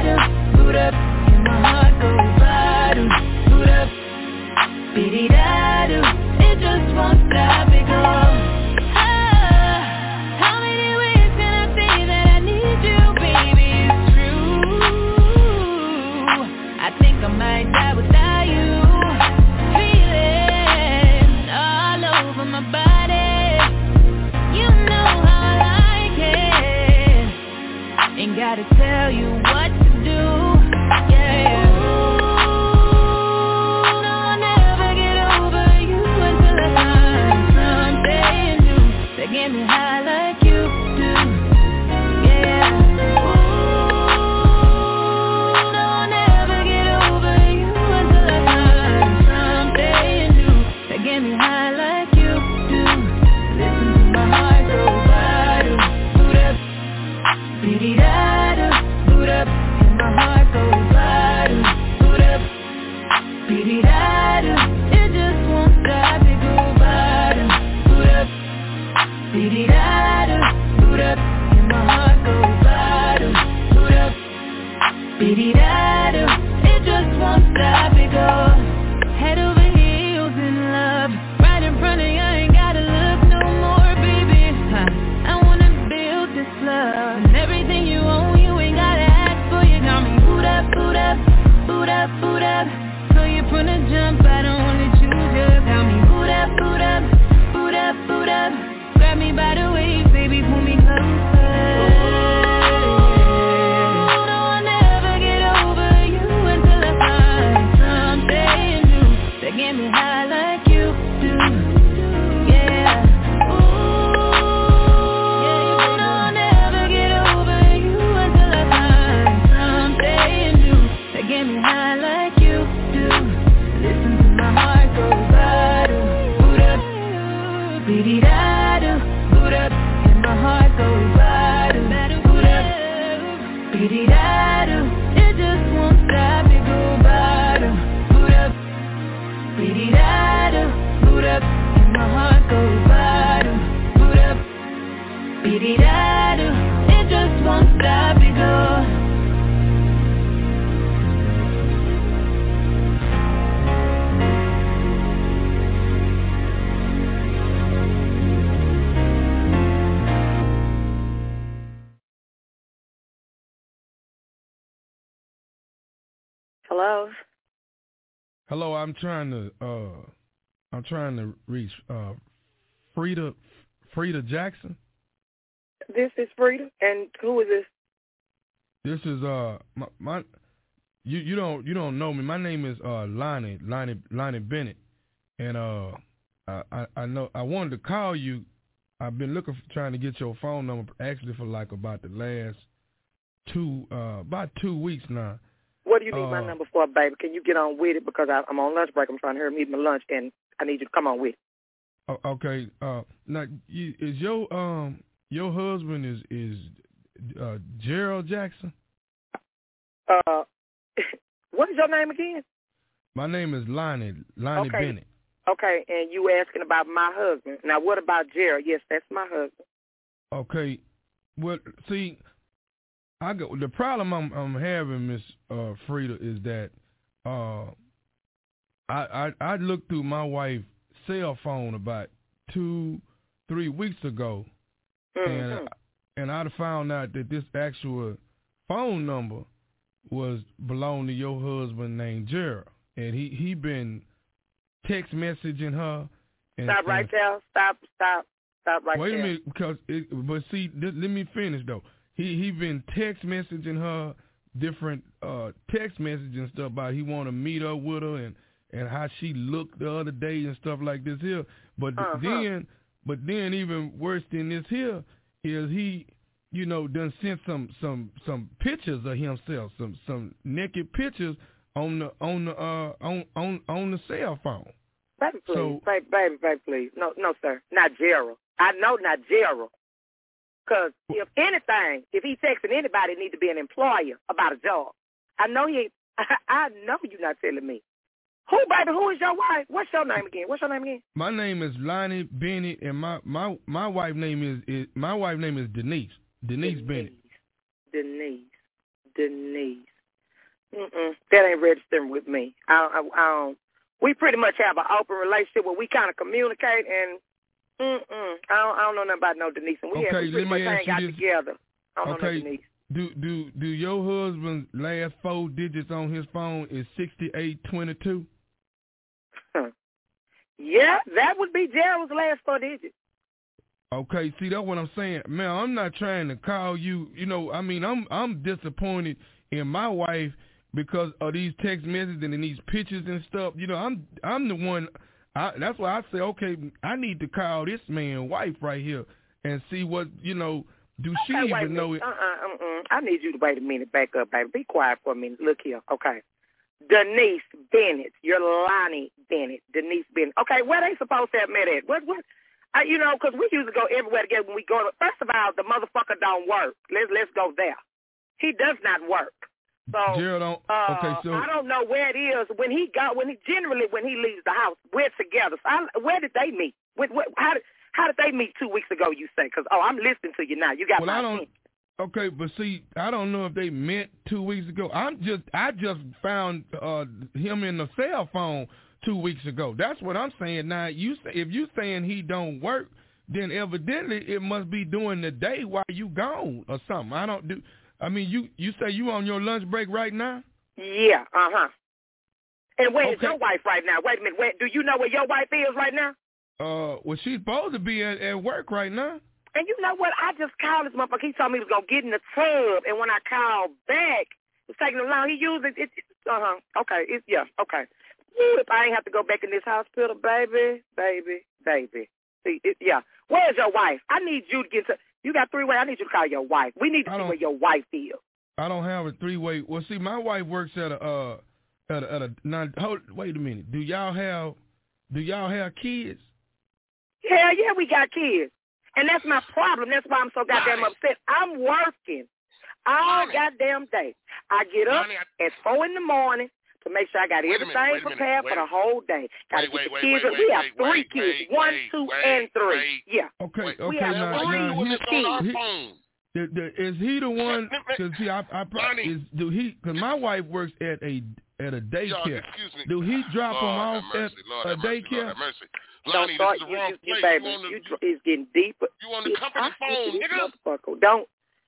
Hello. Hello, I'm trying to uh, I'm trying to reach uh, Frida Frida Jackson. This is Frida, and who is this? This is uh my, my you you don't you don't know me. My name is uh Lonnie Lonnie Lonnie Bennett, and uh I, I, I know I wanted to call you. I've been looking for, trying to get your phone number actually for like about the last two uh about two weeks now. What do you need uh, my number for, baby? Can you get on with it? Because I, I'm on lunch break. I'm trying to hurry eat my lunch, and I need you to come on with it. Okay. Uh, now, you, is your um your husband is is uh, Gerald Jackson? Uh, what is your name again? My name is Lonnie Lonnie okay. Bennett. Okay. And you asking about my husband? Now, what about Gerald? Yes, that's my husband. Okay. Well, see. I go, the problem I'm, I'm having, Miss uh, Frida, is that uh, I, I I looked through my wife's cell phone about two, three weeks ago, mm-hmm. and and I found out that this actual phone number was belonged to your husband named Gerald, and he he been text messaging her. And, stop right and, there. Stop. Stop. Stop right there. Wait a there. minute, because it, but see, th- let me finish though. He he been text messaging her different uh, text messages and stuff about he want to meet up with her and, and how she looked the other day and stuff like this here. But uh-huh. then but then even worse than this here is he, you know, done sent some some, some pictures of himself, some some naked pictures on the on the uh, on on on the cell phone. Baby, please, so, baby, baby, baby, please, no, no, sir, not Gerald. I know not Gerald. Because if anything, if he texting anybody, it needs to be an employer about a job. I know he ain't, I, I know you're not telling me. Who, baby, who is your wife? What's your name again? What's your name again? My name is Lonnie Bennett, and my my, my wife name is, is my wife name is Denise. Denise, Denise Bennett. Denise. Denise. Mm-mm. That ain't registering with me. I, I, I don't, we pretty much have an open relationship where we kind of communicate and Mm mm. I don't, I don't know nothing about no Denise, and we okay, pretty much hang out this. together. I don't okay. know no Denise. Do do do your husband's last four digits on his phone is sixty eight twenty two? Yeah, that would be Gerald's last four digits. Okay, see, that's what I'm saying. Man, I'm not trying to call you, you know, I mean, I'm I'm disappointed in my wife because of these text messages and in these pictures and stuff. You know, I'm I'm the one, I, that's why I say, okay, I need to call this man wife right here and see what, you know, do okay, she even know it. Uh-uh, uh-uh. I need you to wait a minute, back up, baby. Be quiet for a minute. Look here, okay. Denise Bennett, you're Lonnie Bennett, Denise Bennett. Okay, where they supposed to have met at? What, what? I, you know, because we usually go everywhere together when we go. To, first of all, the motherfucker don't work. Let's let's go there. He does not work. So, Gerald don't, uh, okay, so I don't know where it is when he go. When he generally when he leaves the house, we're together. So I, where did they meet? With, what, how did how did they meet two weeks ago? You say? Because oh, I'm listening to you now. You got well, my I don't, attention. Okay, but see, I don't know if they met two weeks ago. I'm just I just found uh, him in the cell phone. Two weeks ago. That's what I'm saying. Now, you say, if you saying he don't work, then evidently it must be during the day while you gone or something. I don't do. I mean, you you say you on your lunch break right now? Yeah. Uh huh. And where's okay. your wife right now? Wait a minute. Where, do you know where your wife is right now? Uh, well, she's supposed to be at, at work right now. And you know what? I just called this motherfucker. He told me he was gonna get in the tub, and when I called back, it's taking him long. He used it. it uh huh. Okay. It's yeah. Okay. If I ain't have to go back in this hospital, baby, baby, baby. See, it, yeah. Where's your wife? I need you to get to, you got three-way. I need you to call your wife. We need to see where your wife is. I don't have a three-way. Well, see, my wife works at a, uh, at a, at a, now, hold, wait a minute. Do y'all have, do y'all have kids? Hell yeah, we got kids. And that's my problem. That's why I'm so goddamn Lonnie. upset. I'm working all Lonnie. goddamn day. I get up Lonnie, I... at four in the morning. To make sure I got everything minute, prepared minute, for the whole day. Got to get the wait, kids. Wait, we wait, have three wait, kids, wait, one, wait, two, wait, and three. Wait, yeah. Okay, wait, okay. We have now, three now, he, he, on our phone. He, the, the, is he the one? Because see, I, I probably is, do he? Because my wife works at a at a daycare. Do he drop Lord, them off mercy, at Lord, a mercy, daycare? Lord, mercy. Lonnie, don't start. You, you, you, baby, you, you the, it's getting deeper. You on the it's company phone, nigga? Don't.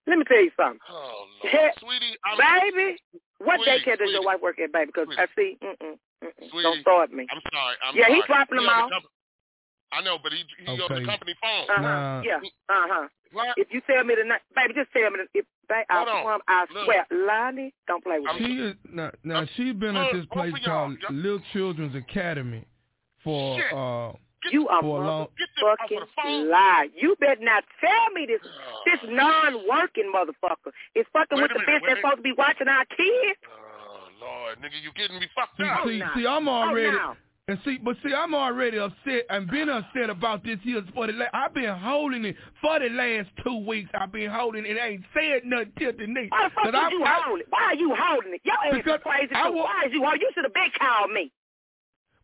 Let me tell you something. Oh, Lord. Hey, sweetie, I'm baby, what sweetie, daycare does sweetie. your wife work at, baby? Because I see, mm-mm, mm-mm, sweetie, don't start me. I'm sorry. I'm yeah, sorry. he's dropping he them off. The I know, but he, he okay. on the company phone. Uh-huh, nah. yeah, uh-huh. What? If you tell me tonight, baby, just tell me. If they, I, on. I swear, Look. Lonnie, don't play with me. She is, now, now she's been at this place called y'all. Little Children's Academy for... Shit. uh. You are mother fucking lie. You better not tell me this uh, this non-working motherfucker is fucking with the minute, bitch that's supposed to be watching our kids. Oh, Lord, nigga, you getting me fucked up. See, oh, see, see I'm already, oh, and see, but see, I'm already upset and been upset about this here for the last, I've been holding it for the last two weeks. I've been holding it. I ain't said nothing till the next. Why the fuck did I, you I, hold it? Why are you holding it? Your ass is crazy. I, why is you holding You should have been called me.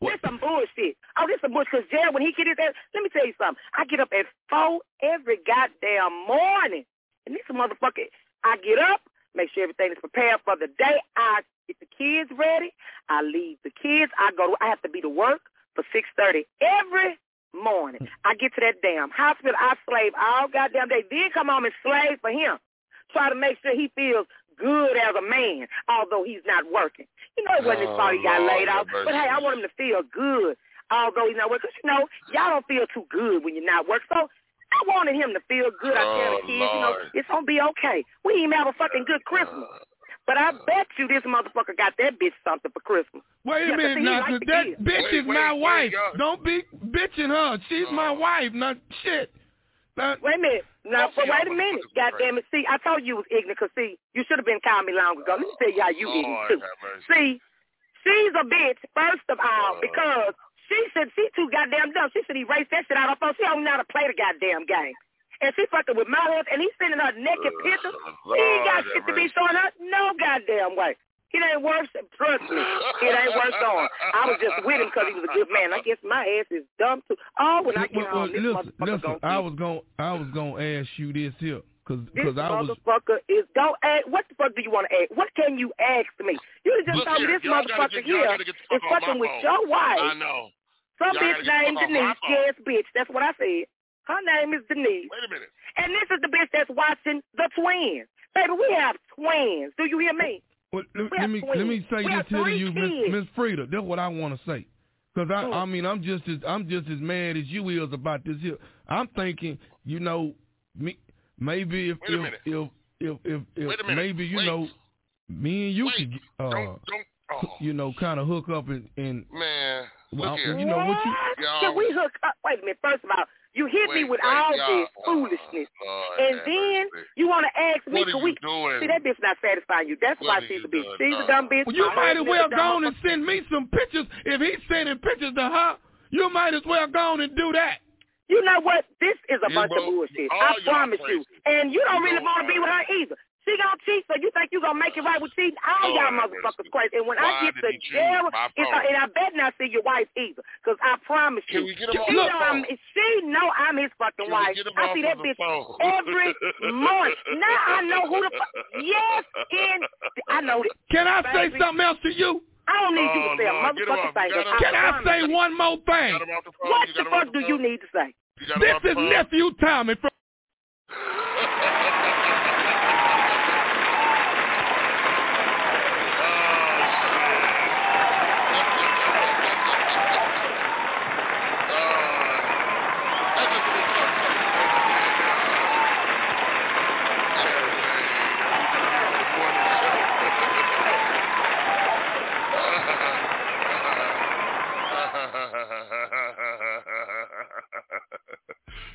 What? This some bullshit. Oh, this some bullshit. Because Jared, when he get his ass, let me tell you something. I get up at four every goddamn morning. And this motherfucker, I get up, make sure everything is prepared for the day. I get the kids ready. I leave the kids. I go to, I have to be to work for six thirty every morning. I get to that damn hospital. I slave all goddamn day. Then come home and slave for him. Try to make sure he feels good as a man, although he's not working. You know it wasn't his fault he got laid off, but hey, I want him to feel good, although he's not working. Because, you know, y'all don't feel too good when you're not working. So I wanted him to feel good. I tell the kids, you know, it's going to be okay. We didn't even have a fucking good Christmas. But I bet you this motherfucker got that bitch something for Christmas. Wait a minute now, because that bitch is my wife. Don't be bitching her. She's my wife, not shit. Now, wait a minute. Now, but wait a minute. God damn it. See, I told you it was ignorant because, see, you should have been calling me long ago. Let me tell you how you oh, ignorant, too. See, she's a bitch, first of all, because she said she too goddamn dumb. She should erase that shit out of her phone. She don't know how to play the goddamn game. And she fucking with my husband, and he's sending her naked pictures. He ain't got shit to be showing her no goddamn way. It ain't worth, trust me, it ain't worth on. I was just with him because he was a good man. I guess my ass is dumb too. Oh, when I get well, well, home, this listen, motherfucker listen, I was gonna, I was gonna ask you this here, cause, this cause I was. This motherfucker is don't ask. What the fuck do you want to ask? What can you ask me? You just told me this motherfucker get, here is fucking with phone. your wife. I know. Some bitch named Denise. Yes, bitch. That's what I said. Her name is Denise. Wait a minute. And this is the bitch that's watching The Twins. Baby, we have twins. Do you hear me? Well, let, let me let me say we this here to you, Miss Frida. That's what I want to say. Cause I, I mean, I'm just as I'm just as mad as you is about this here. I'm thinking, you know, me maybe if if, if if if if maybe you Wait. know, me and you Wait. could uh, don't, don't. Oh. you know, kind of hook up and, and man, look I, here. you know what you Can we hook up? Wait a minute. First of all, you hit Wait, me with all God. this foolishness, oh, and man, then man. you want to ask me? What are you we, doing? See, that bitch not satisfying you. That's what why she's a bitch. She's a dumb bitch. Well, you might as well go on and send me some pictures. If he's sending pictures to her, you might as well go on and do that. You know what? This is a yeah, bunch bro, of bullshit. I promise crazy. you. And you don't you really want to be with her either. She gonna cheat, so you think you gonna make it right with cheating? All oh, y'all motherfuckers crazy. And when I get to jail, it's a, and I bet not see your wife either, cause I promise you, she know I'm, she know I'm his fucking wife. I see that bitch phone? every month. Now I know who the fuck. Yes, and I know it. Can I say baby. something else to you? I don't need oh, you to say a motherfucking thing. Can I, I say one more thing? The what the fuck do you need to say? This is Nephew Tommy from.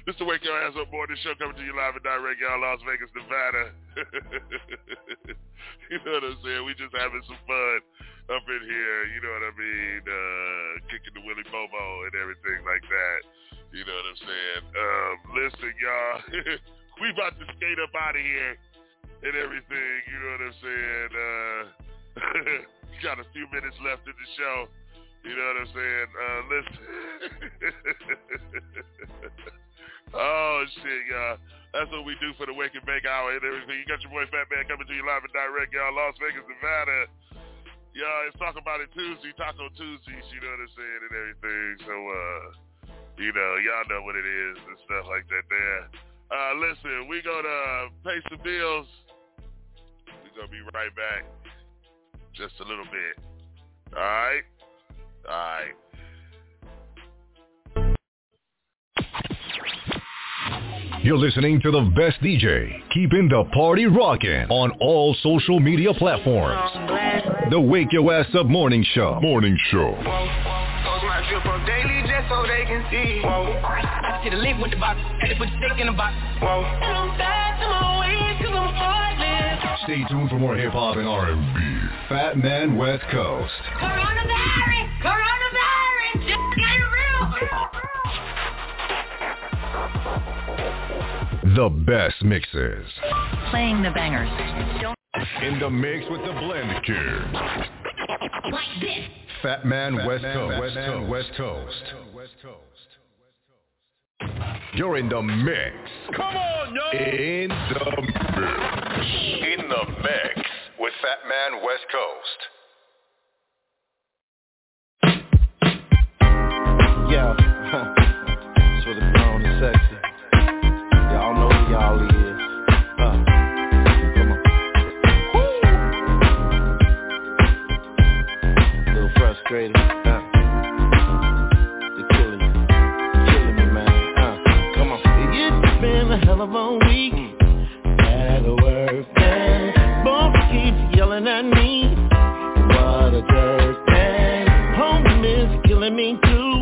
This is the Wake Your Ass Up Morning Show coming to you live and direct, y'all, Las Vegas, Nevada. You know what I'm saying? We just having some fun up in here, you know what I mean? Uh, kicking the Willy Bobo and everything like that. You know what I'm saying? Um, listen, y'all, we about to skate up out of here and everything, you know what I'm saying? Uh, got a few minutes left in the show. You know what I'm saying? Uh, listen. Oh, shit, y'all. That's what we do for the Wake and Bake Hour and everything. You got your boy Fat Man coming to you live and direct, y'all. Las Vegas, Nevada. Y'all, it's Talk About It Tuesday, Taco Tuesdays, you know what I'm saying, and everything. So, uh, you know, y'all know what it is and stuff like that there. Uh, listen, we going to pay some bills. We're going to be right back. Just a little bit. All right? All right. You're listening to the best D J, keeping the party rocking on all social media platforms. The Wake Your Ass Up Morning Show. Morning Show. Whoa, whoa, my drip on daily just so they can see. Whoa, I see the link with the box, had to put the stick in the box. Whoa, and I'm back to my ways 'cause I'm falling. Stay tuned for more hip hop and R and B. Fat Man West Coast. Coronavirus. Coronavirus, just get real. The best mixes. Playing the bangers. Don't. In the mix with the blend cure. Like this. Fat Man West Coast. West Coast. West Coast. You're in the mix. Come on, yo. In the mix. In the mix with Fat Man West Coast. Yeah, it's really grown and sexy. Y'all know who y'all is. Huh. Come on. A little frustrated. Huh. They're killing me. They're killing me, man. Huh. Come on. It's been a hell of a week. At work, man. Boss keeps yelling at me. What a jerk, man. Home is killing me too.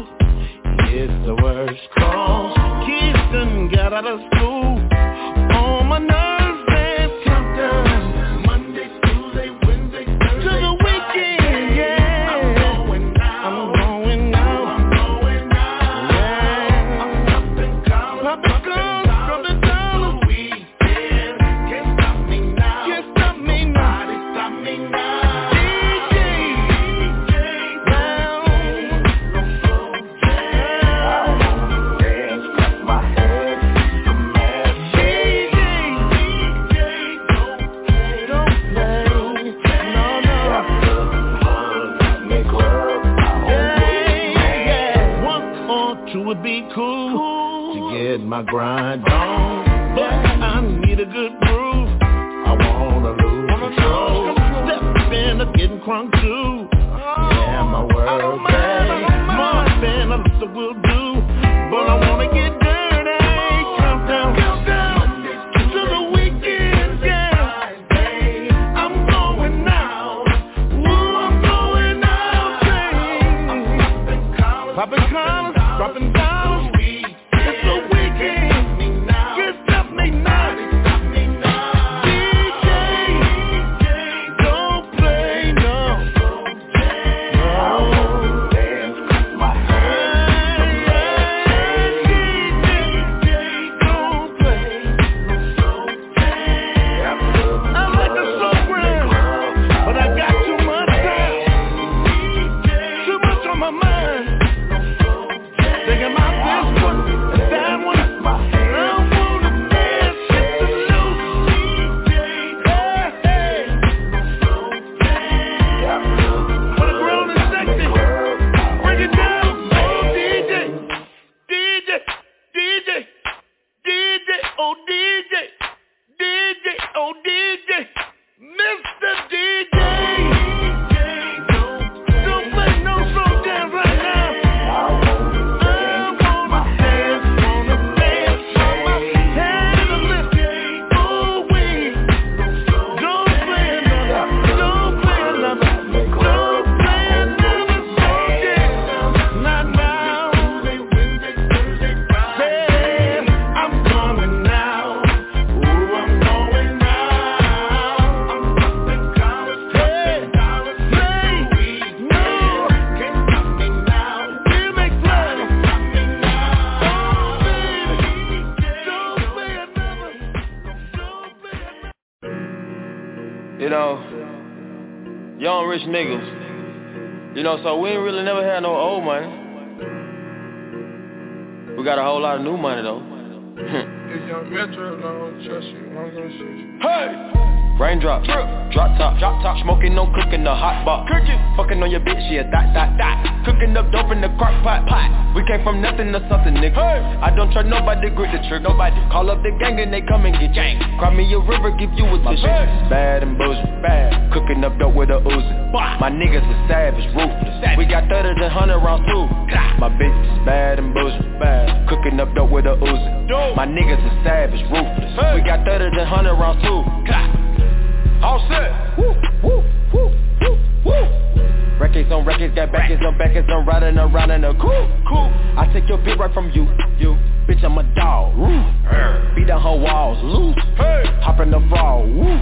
It's the worst cause. Kids done got out of school. On my nerves, man. Sometimes Monday, Tuesday, Wednesday, Thursday, to the weekend, yeah. I'm going now. I'm going now. I'm going now. Yeah. I'm up and down. Up and down. Up and down. The weekend. Can't stop me now. Can't stop me now. Nobody stop me now. Would be cool, cool to get my grind on, but I need a good groove. I wanna lose control. Stepping up, getting crunk too. Oh, yeah, my world, babe. so we'll do. But I wanna get dirty. Countdown, countdown to the weekend, yeah. I'm going out. Ooh, I'm going out, baby. Poppin' collars, droppin' dollars. It's the weekend. Can't stop me now. D J, don't play no. D J, don't play no. I like the slow grind, but I got too much time, too much on my mind. Thinking about this one and that one. I don't wanna dance with the shoes. But a grown and sexy. Break it down, oh D J, DJ, DJ, DJ, oh DJ, DJ, oh DJ, Mister D J. Don't play no slow jam right now. You know, young rich niggas, you know, so we ain't really never had no old money. We got a whole lot of new money though. This young metro, I don't trust you, I'm gonna shoot you. Hey! Raindrops, drip, drop top, drop top, smoking no cooking the hot box. Cooking, fucking on your bitch, yeah, dot, dot, dot. Cooking up dope in the crock pot, pot. We came from nothing to something, nigga. Hey! I don't trust nobody, grip the trick, nobody. Call up the gang and they come and get gang. Cry me a river, give you a tissue. Bad and bullshit, bad. Cooking up dope with a Uzi. My niggas is savage, ruthless. We got thirty to hundred rounds too. My bitch is bad and bullshit, bad. Cooking up dope with a Uzi. My niggas is savage, ruthless. We got thirty to hundred rounds too. All set. Woo, woo, woo, woo, woo. Records on records, got backers on backers. I'm riding around in a coupe. Cool. I take your beat right from you, you. Bitch, I'm a dog. Woo. Beat down her walls, loose. Hey. Hop in the fall. Woo.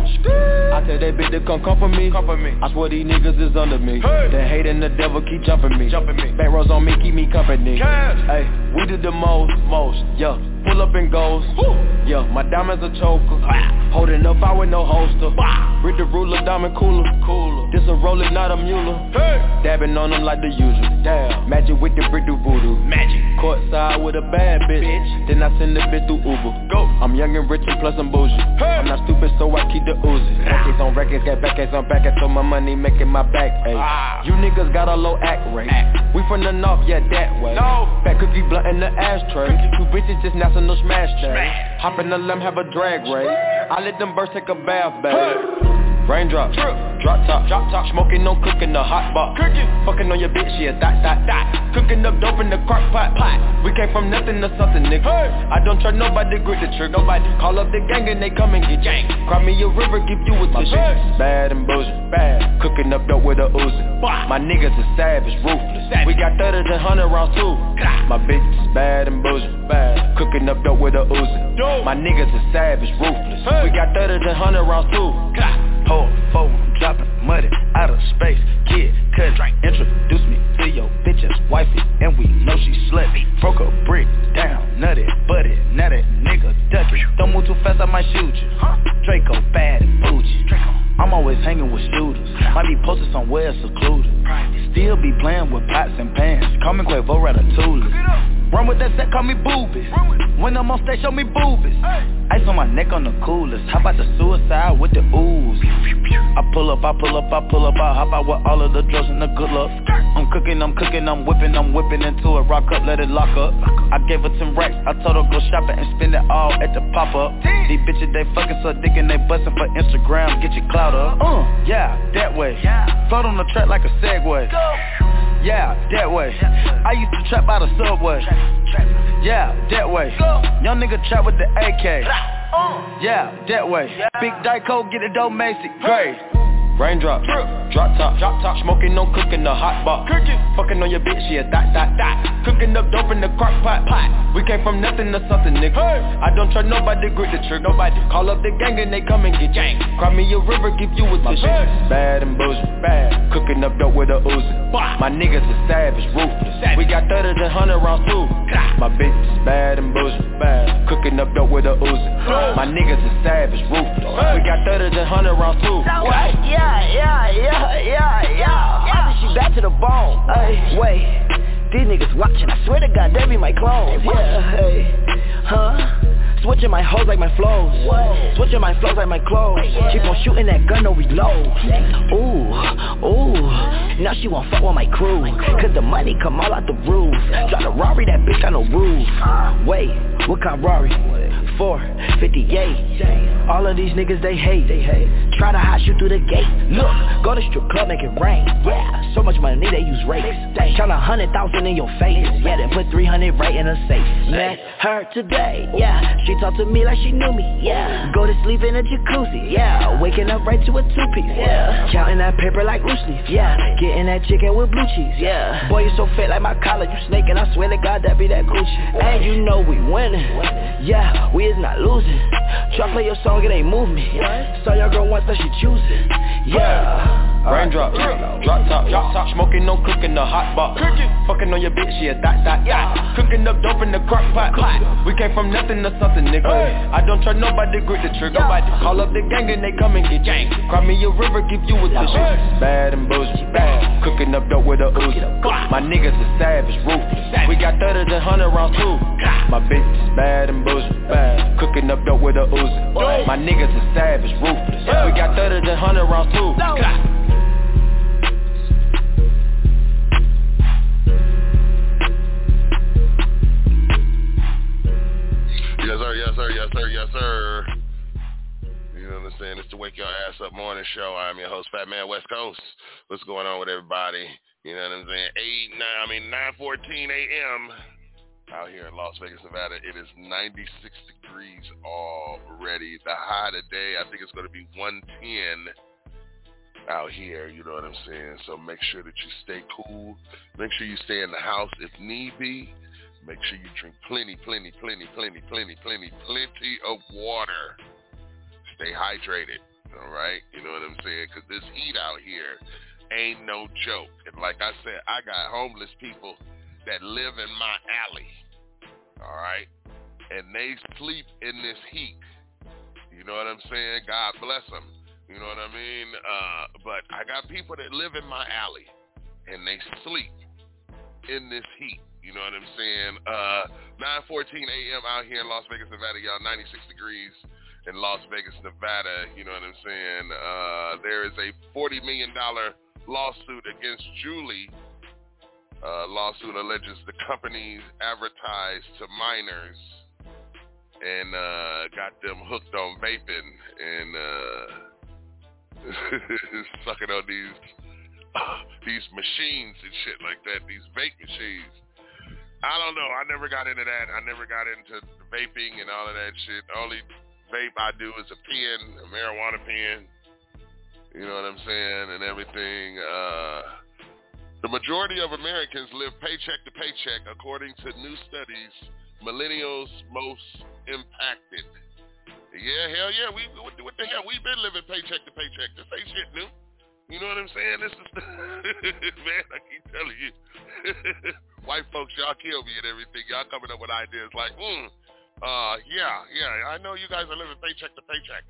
I tell that bitch to come comfort me. Comfort me. I swear these niggas is under me. Hey. The hate and the devil keep jumping me. Jumping me. Back rows on me, keep me company. Hey, we did the most, most, yeah. Pull up and goes. Woo. Yeah, my diamonds a choker. Wow. Holding up, I with no holster. Wow. Read the ruler, diamond cooler. Cooler. This a roller, not a mule. Hey. Dabbing on them like the usual. Damn. Magic with the brick do voodoo. Magic. Courtside with a bad bitch. bitch. Then I send the bitch through Uber. Go. I'm young and rich and plus I'm bougie. Hey. I'm not stupid, so I keep the oozes. Ah. Records on records, got back ass on back ass, so my money making my back ache. Ah. You niggas got a low act rate. Act. We from the north, yeah, that way. No. Fat cookie blunt in the ashtray. Cookie. Two bitches just now. No smash that. Hop in the limb, have a drag race. I let them birds take a bath bag. Hey. Raindrops, drip, drop top, drop top. Smoking no cooking the hot box. Cooking, fucking on your bitch, yeah, dot, dot, dot. Cooking up dope in the crock pot, pot. We came from nothing to something, nigga. Hey. I don't trust nobody, grip the trick, nobody. Call up the gang and they come and get gang. Cry me a river, give you a tissue. Bad and bullshit, bad. Cooking up dope with a Uzi. Bah. My niggas is savage, ruthless. Savage. We got thirty to hundred rounds too. Bah. My bitch is bad and bullshit, bad. Cooking up dope with a Uzi. Dope. My niggas is savage, ruthless. Hey. We got thirty to hundred rounds too. Whole four, dropping muddy out of space. Kid, cut, introduce me to your bitch's wifey, and we know she slutty. Broke a brick down, nutty, buddy, now that nigga ducky. Don't move too fast, I might shoot you. Huh? Draco bad and bougie. Draco. I'm always hanging with shooters. Might be posted somewhere secluded. Still be playing with pots and pans. Call me Quavo Ratatouille. Run with that set, call me boobies. When I'm on stage, show me boobies. Ice on my neck on the coolest. How about the suicide with the ooze? I pull up, I pull up, I pull up. I hop out with all of the drugs and the good luck. I'm cooking, I'm cooking, I'm whipping, I'm whipping into it. Rock up, let it lock up. I gave her ten racks. I told her go shopping and spend it all at the pop-up. These bitches, they fucking so dick and they bustin' for Instagram. Get your clout up. Uh, yeah, that way. Float on the track like a Segway. Go. yeah, that way. I used to trap by the subway, yeah, that way. Young nigga trap with the A K, yeah, that way. Big Dyco, get a domestic grade. Raindrops, drop top, drop top, smoking on cooking the hot box, fucking on your bitch, she a dot dot dot, cooking up dope in the crock pot pot. We came from nothing to something, nigga. Hey. I don't trust nobody, grip the trick, nobody. Call up the gang and they come and get gang. Cry me a river, give you a tissue. Bad and bullshit, bad. Cooking up dope with a Uzi. Bah. My niggas are savage, ruthless. Savage. We got thirty to hundred rounds too. Bah. My bitch is bad and bullshit, bad. Cooking up dope with a Uzi. Bah. My niggas are savage, ruthless. Bah. We got thirty to hundred rounds too. So, right. Yeah. Yeah, yeah, yeah, yeah, yeah. I think she back to the bone. Ay, wait, these niggas watching. I swear to God, they be my clones. Yeah, hey, huh? Switching my hoes like my flows. Switching my flows like my clothes. Keep on shooting that gun, no reload. Ooh, ooh. Now she won't fuck with my crew, cause the money come all out the roof. Try to Rari that bitch on the roof. Wait, what kind of Rari? four fifty-eight. All of these niggas they hate. They hate. Try to hot shoot through the gate. Look, go to strip club, make it rain. Yeah, so much money they use rates. Count a hundred thousand in your face. Yeah, then put three hundred right in her safe. Met her today. Yeah, she talked to me like she knew me. Yeah, go to sleep in a jacuzzi. Yeah, waking up right to a two piece. Yeah, counting that paper like loose leaf. Yeah, getting that chicken with blue cheese. Yeah, boy you so fat like my collar. You snaking? I swear to God that be that Gucci. And you know we winning. Yeah. We is not losing. Try play your song, it ain't moving. Saw your girl once that she choosing. Yeah. Raindrops, drop top, drop top, smoking on cooking the hot box. Fucking on your bitch, she a dot dot dot. Cooking up dope in the crock pot. We came from nothing to something, nigga. I don't trust nobody, grip the trigger. Call up the gang and they come and get gang. Cry me a river, give you a tissue. Bad and bullshit, bad. Cooking up dope with a Uzi. My niggas are savage, ruthless. We got thirty to hundred rounds too. My bitch is bad and bullshit, bad. Cooking up dope with a Uzi. Dude. My niggas are savage, ruthless. Yeah. We got thirty to hundred rounds too. No. Yes sir, yes sir, yes sir, yes sir. You know what I'm saying? It's the Wake Your Ass Up Morning Show. I'm your host, Fat Man West Coast. What's going on with everybody? You know what I'm saying? Eight, nine, I mean nine fourteen a m out here in Las Vegas, Nevada. It is ninety-six degrees already. The high today, I think it's going to be one ten out here. You know what I'm saying? So make sure that you stay cool. Make sure you stay in the house if need be. Make sure you drink plenty, plenty, plenty, plenty, plenty, plenty, plenty of water. Stay hydrated, all right? You know what I'm saying? Because this heat out here ain't no joke. And like I said, I got homeless people that live in my alley. All right, and they sleep in this heat. You know what I'm saying? God bless them. You know what I mean? Uh, but I got people that live in my alley, and they sleep in this heat. You know what I'm saying? Uh, nine fourteen a m out here in Las Vegas, Nevada, y'all. ninety-six degrees in Las Vegas, Nevada. You know what I'm saying? Uh, there is a forty million dollars lawsuit against Juul. Uh, lawsuit alleges the companies advertised to minors and uh, got them hooked on vaping and uh, sucking on these uh, these machines and shit like that, these vape machines. I don't know. I never got into that. I never got into vaping and all of that shit. The only vape I do is a pen, a marijuana pen. You know what I'm saying? And everything. Uh... The majority of Americans live paycheck to paycheck. According to new studies, millennials most impacted. Yeah, hell yeah. We What, what the hell? We've been living paycheck to paycheck. This ain't shit new. You know what I'm saying? This is... Man, I keep telling you. White folks, y'all kill me and everything. Y'all coming up with ideas like, hmm, uh, yeah, yeah. I know you guys are living paycheck to paycheck.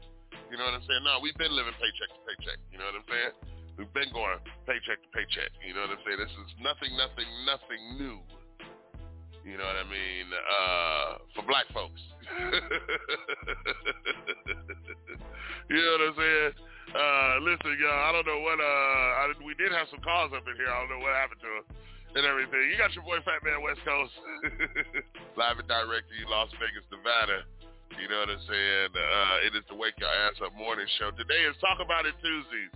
You know what I'm saying? No, we've been living paycheck to paycheck. You know what I'm saying? We've been going paycheck to paycheck. You know what I'm saying? This is nothing, nothing, nothing new. You know what I mean? Uh, for black folks. You know what I'm saying? Uh, listen, y'all, I don't know what, uh, I, we did have some calls up in here. I don't know what happened to them and everything. You got your boy Fat Man West Coast. Live and direct to you, Las Vegas, Nevada. You know what I'm saying? Uh, it is the Wake Your Ass Up Morning Show. Today is Talk About It Tuesdays.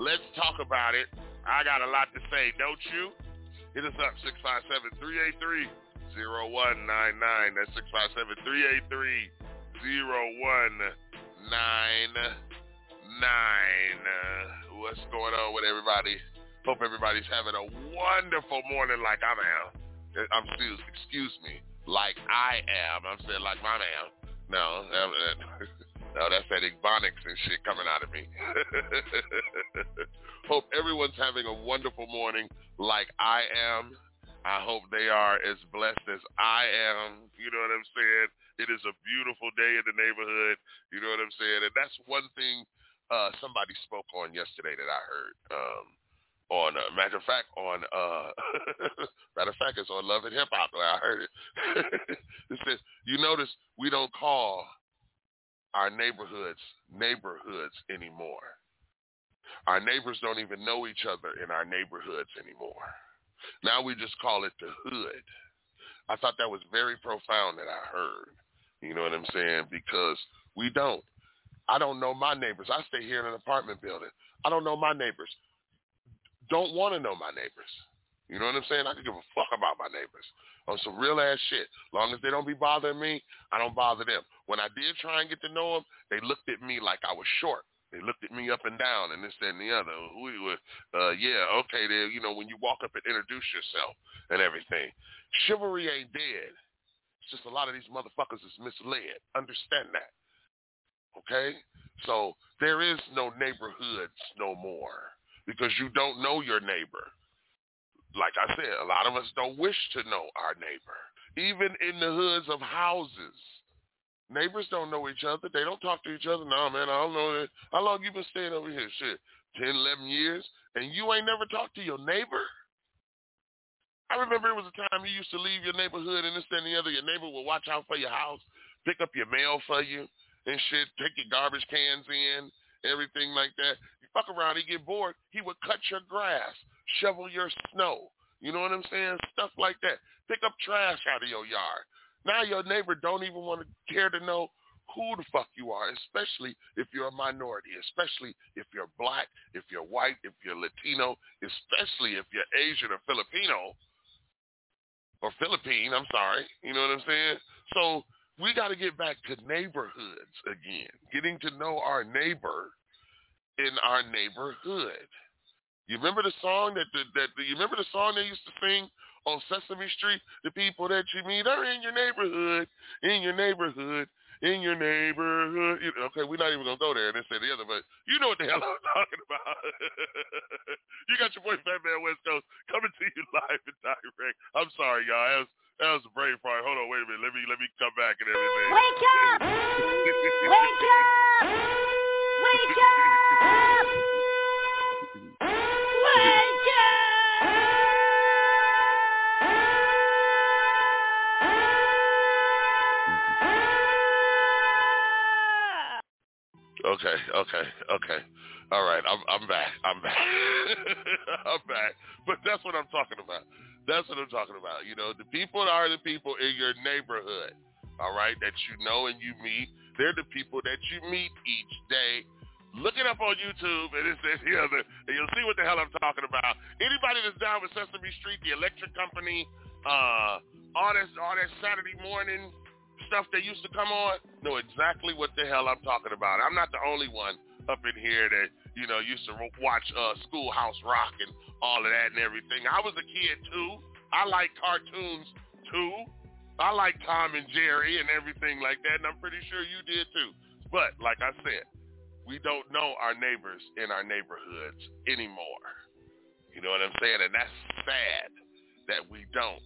Let's talk about it. I got a lot to say, don't you? Hit us up, six five seven, three eight three, zero one nine nine. That's six five seven, three eight three, zero one nine nine. What's going on with everybody? Hope everybody's having a wonderful morning like I am. I'm still, excuse me, like I am. I'm saying like my man. No, no, that's that Ebonics and shit coming out of me. Hope everyone's having a wonderful morning like I am. I hope they are as blessed as I am. You know what I'm saying? It is a beautiful day in the neighborhood. You know what I'm saying? And that's one thing uh, somebody spoke on yesterday that I heard. Um, on uh, matter of fact, on uh, matter of fact, it's on Love and Hip Hop. I heard it. It says, "You notice we don't call our neighborhoods neighborhoods anymore. Our neighbors don't even know each other in our neighborhoods anymore. Now we just call it the hood." I thought that was very profound that I heard. You know what I'm saying? Because we don't. I don't know my neighbors. I stay here in an apartment building. I don't know my neighbors. Don't want to know my neighbors. You know what I'm saying? I could give a fuck about my neighbors on some real ass shit. Long as they don't be bothering me, I don't bother them. When I did try and get to know them, they looked at me like I was short. They looked at me up and down and this, that, and the other. We were, uh, yeah, okay, there. You know, when you walk up and introduce yourself and everything. Chivalry ain't dead. It's just a lot of these motherfuckers is misled. Understand that. Okay? So there is no neighborhoods no more because you don't know your neighbor. Like I said, a lot of us don't wish to know our neighbor. Even in the hoods of houses. Neighbors don't know each other. They don't talk to each other. No, man, I don't know. How long you been staying over here? Shit, ten, eleven years. And you ain't never talked to your neighbor? I remember it was a time you used to leave your neighborhood and this, that, and the other. Your neighbor would watch out for your house, pick up your mail for you and shit, take your garbage cans in, everything like that. You fuck around, he get bored. He would cut your grass, shovel your snow. You know what I'm saying? Stuff like that. Pick up trash out of your yard. Now your neighbor don't even want to care to know who the fuck you are, especially if you're a minority, especially if you're black, if you're white, if you're Latino, especially if you're Asian or Filipino, or Philippine, I'm sorry. You know what I'm saying? So we got to get back to neighborhoods again, getting to know our neighbor in our neighborhood. You remember the song that, the, that the, you remember the song they used to sing on Sesame Street? The people that you meet are in your neighborhood, in your neighborhood, in your neighborhood. You know, okay, we're not even going to go there and this and the other, but you know what the hell I'm talking about. You got your boy Fat Man West Coast coming to you live and direct. I'm sorry, y'all. That was, that was a brain fart. Hold on, wait a minute. Let me, let me come back and everything. Wake up! Wake up! Wake up! Wake up! Okay, okay, okay. All right, I'm, I'm back. I'm back. I'm back. But that's what I'm talking about. That's what I'm talking about. You know, the people are the people in your neighborhood, all right, that you know and you meet. They're the people that you meet each day. Look it up on YouTube and it's the other, and you'll see what the hell I'm talking about. Anybody that's down with Sesame Street, The Electric Company, uh, all that, all that Saturday morning stuff that used to come on, know exactly what the hell I'm talking about. I'm not the only one up in here that, you know, used to watch uh, Schoolhouse Rock and all of that and everything. I was a kid too. I like cartoons too. I like Tom and Jerry and everything like that, and I'm pretty sure you did too. But like I said, we don't know our neighbors in our neighborhoods anymore. You know what I'm saying? And that's sad that we don't.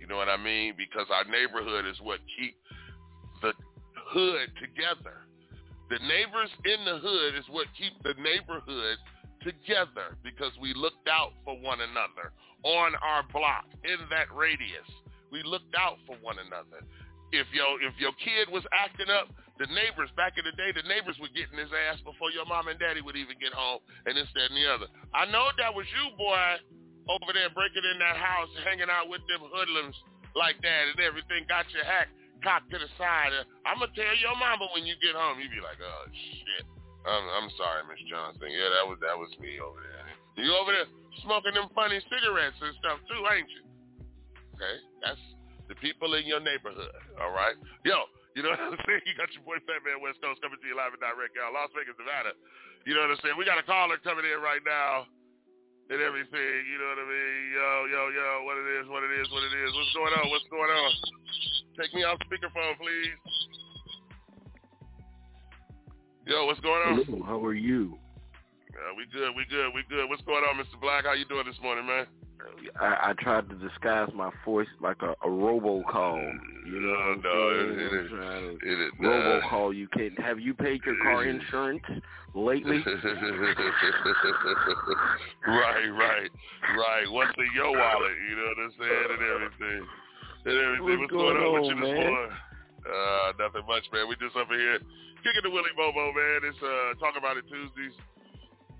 You know what I mean? Because our neighborhood is what keeps the hood together. The neighbors in the hood is what keep the neighborhood together because we looked out for one another on our block, in that radius. We looked out for one another. If your, if your kid was acting up, the neighbors, back in the day, the neighbors were getting his ass before your mom and daddy would even get home and this, that, and the other. I know that was you, boy, over there breaking in that house, hanging out with them hoodlums like that and everything. Got your hat cocked to the side. I'm going to tell your mama when you get home. You be like, oh, shit. I'm, I'm sorry, Miss Johnson. Yeah, that was that was me over there. You over there smoking them funny cigarettes and stuff too, ain't you? Okay, that's the people in your neighborhood, all right? Yo, you know what I'm saying? You got your boy Fat Man West Coast coming to you live and direct out of Las Vegas, Nevada. You know what I'm saying? We got a caller coming in right now and everything, you know what I mean? Yo, yo, yo, what it is, what it is, what it is. What's going on? What's going on? Take me off speakerphone, please. Yo, what's going on? Hello, how are you? Uh, we good, we good, we good. What's going on, Mister Black? How you doing this morning, man? I, I tried to disguise my voice like a, a robocall. You know, no, no, it, it, it, it, it, robocall. You can't. Have you paid your car insurance lately? right, right, right. What's in your wallet? You know what I'm saying, and everything, and everything. What's, What's going, going on, on with you this morning? Uh, nothing much, man. We just up here kicking the Willie Bobo, man. It's uh, Talk About It Tuesdays.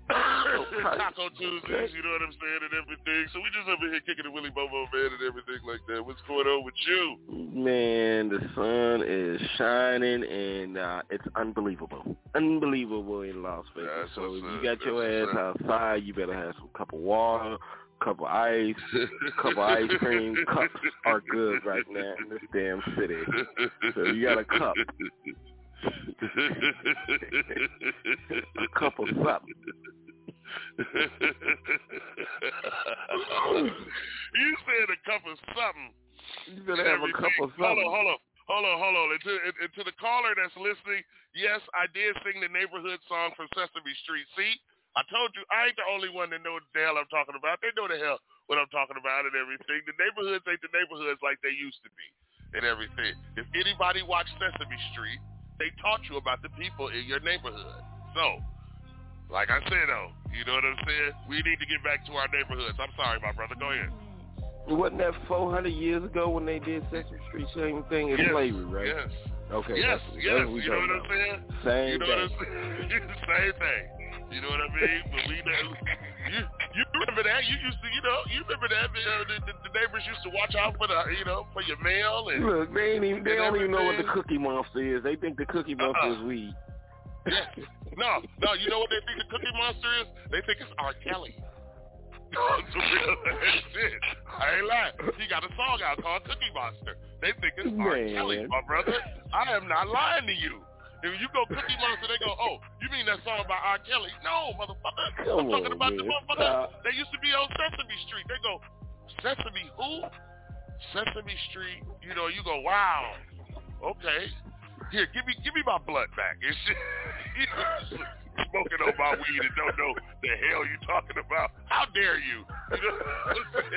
Taco Tuesdays, you know what I'm saying, and everything. So we just over here kicking the Willie Bobo, man, and everything like that. What's going on with you? Man, the sun is shining, and uh, it's unbelievable. Unbelievable in Las Vegas. That's so if you got that's your ass outside, you better have some cup of water, cup of ice, cup of ice cream. Cups are good right now in this damn city. So you got a cup. A cup of something. You said a cup of something. You better have a cup of something. Hold on, hold on, hold on, hold on. And to, and to the caller that's listening, yes, I did sing the neighborhood song from Sesame Street. See, I told you I ain't the only one that know what the hell I'm talking about. They know the hell what I'm talking about and everything. The neighborhoods ain't the neighborhoods like they used to be and everything. If anybody watched Sesame Street, they taught you about the people in your neighborhood. So, like I said, though, you know what I'm saying? We need to get back to our neighborhoods. I'm sorry, my brother. Go ahead. Wasn't that four hundred years ago when they did Sesame Street, same thing as yes, slavery, right? Yes. Okay. Yes, that's, yes. That's you know what I'm saying? Same you know thing. What I'm saying? Same thing. You know what I mean? But we know, you, you remember that? You used to, you know, you remember that? You know, the, the, the neighbors used to watch out for the, you know, for your mail and. Look, they ain't even. They don't everything. even know what the Cookie Monster is. They think the Cookie Monster uh-uh. is weed. Yeah. No, no. You know what they think the Cookie Monster is? They think it's R. Kelly. That's real shit. I ain't lying. He got a song out called Cookie Monster. They think it's Man. R. Kelly, my brother. I am not lying to you. If you go Cookie Monster, they go, oh, you mean that song by R. Kelly? No, motherfucker. Come I'm talking on, about man. the motherfucker. Uh, they used to be on Sesame Street. They go, Sesame who? Sesame Street. You know, you go, wow. Okay. Here, give me give me my blood back. It's just, smoking on my weed and don't know the hell you talking about. How dare you? You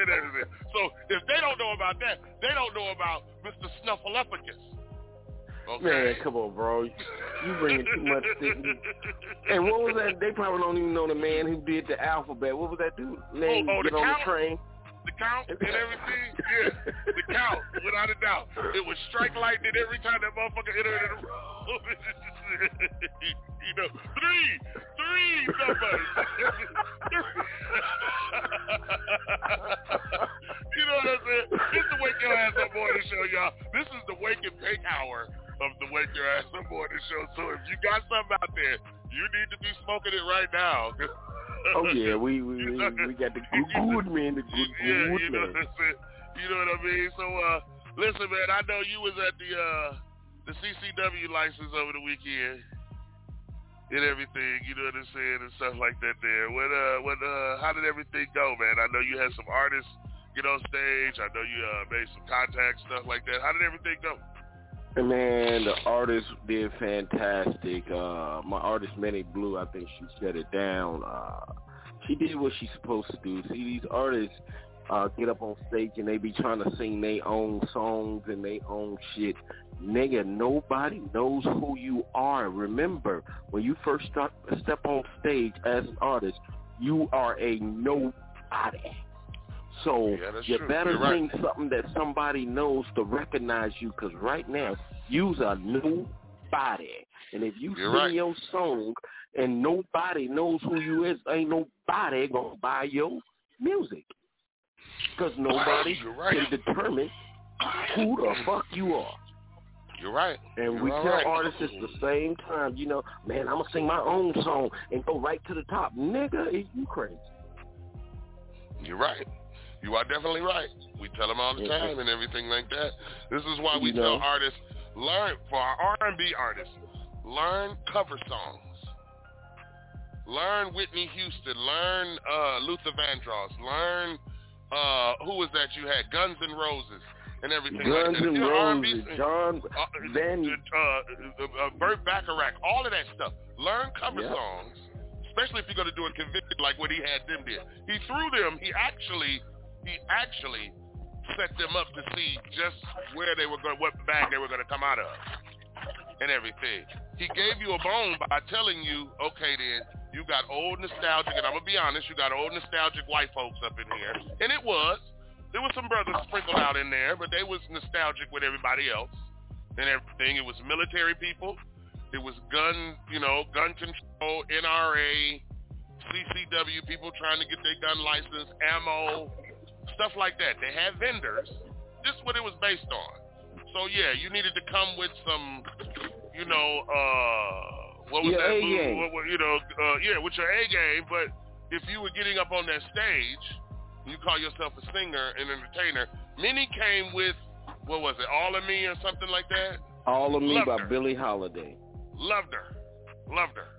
know? So if they don't know about that, they don't know about Mister Snuffleupagus. Okay. Man, come on, bro. You bringing too much shit. And what was that? They probably don't even know the man who did the alphabet. What was that dude? Name oh, oh, the on count. The train. The count and everything. Yeah, the count. Without a doubt, it would strike lightning every time that motherfucker entered in the room. You know, three, three numbers. You know what I'm saying? This is the Wake Your Ass Up Morning Show, y'all. This is the Wake and Bake Hour of the Wake Your Ass Up Morning Show. So if you got something out there, you need to be smoking it right now. Oh yeah, we we, we got the good man, the good yeah, man. You know what I'm saying? You know what I mean? So uh, listen, man, I know you was at the uh, the C C W license over the weekend and everything. You know what I'm saying and stuff like that. There, what uh, what uh, how did everything go, man? I know you had some artists get on stage. I know you uh, made some contacts, stuff like that. How did everything go? Man, the artists did fantastic. Uh, my artist, Manny Blue, I think she shut it down. Uh, she did what she's supposed to do. See, these artists uh, get up on stage and they be trying to sing their own songs and their own shit. Nigga, nobody knows who you are. Remember, when you first start, step on stage as an artist, you are a nobody. So yeah, you true. better You're sing right. something that somebody knows to recognize you, because right now, you's a nobody. And if you You're sing right. your song and nobody knows who you is, ain't nobody going to buy your music, because nobody You're right. can determine who the fuck you are. You're right. And You're we tell right. artists at the same time, you know, man, I'm going to sing my own song and go right to the top. Nigga, is you crazy? You're right. You are definitely right. We tell them all the time and everything like that. This is why we you know. tell artists, learn, for our R and B artists, learn cover songs. Learn Whitney Houston. Learn uh, Luther Vandross. Learn, uh, who was that you had? Guns N' Roses and everything Guns like that. Guns N' Roses, R and B, John uh, Van... Uh, uh, uh, Burt Bacharach, all of that stuff. Learn cover yeah. songs, especially if you're going to do a conviction like what he had them did. He threw them. He actually... He actually set them up to see just where they were going, what bag they were going to come out of, and everything. He gave you a bone by telling you, okay, then you got old nostalgic, and I'm gonna be honest, you got old nostalgic white folks up in here, and it was, there was some brothers sprinkled out in there, but they was nostalgic with everybody else and everything. It was military people, it was gun, you know, gun control, N R A, C C W people trying to get their gun license, ammo. Stuff like that. They had vendors. This is what it was based on. So yeah, you needed to come with some, you know, uh, what was your that? Move? What, what, you know, uh, yeah, with your A game. But if you were getting up on that stage, you call yourself a singer and entertainer. Many came with, what was it? All of Me or something like that. All of Me Loved by her. Billie Holiday. Loved her. Loved her.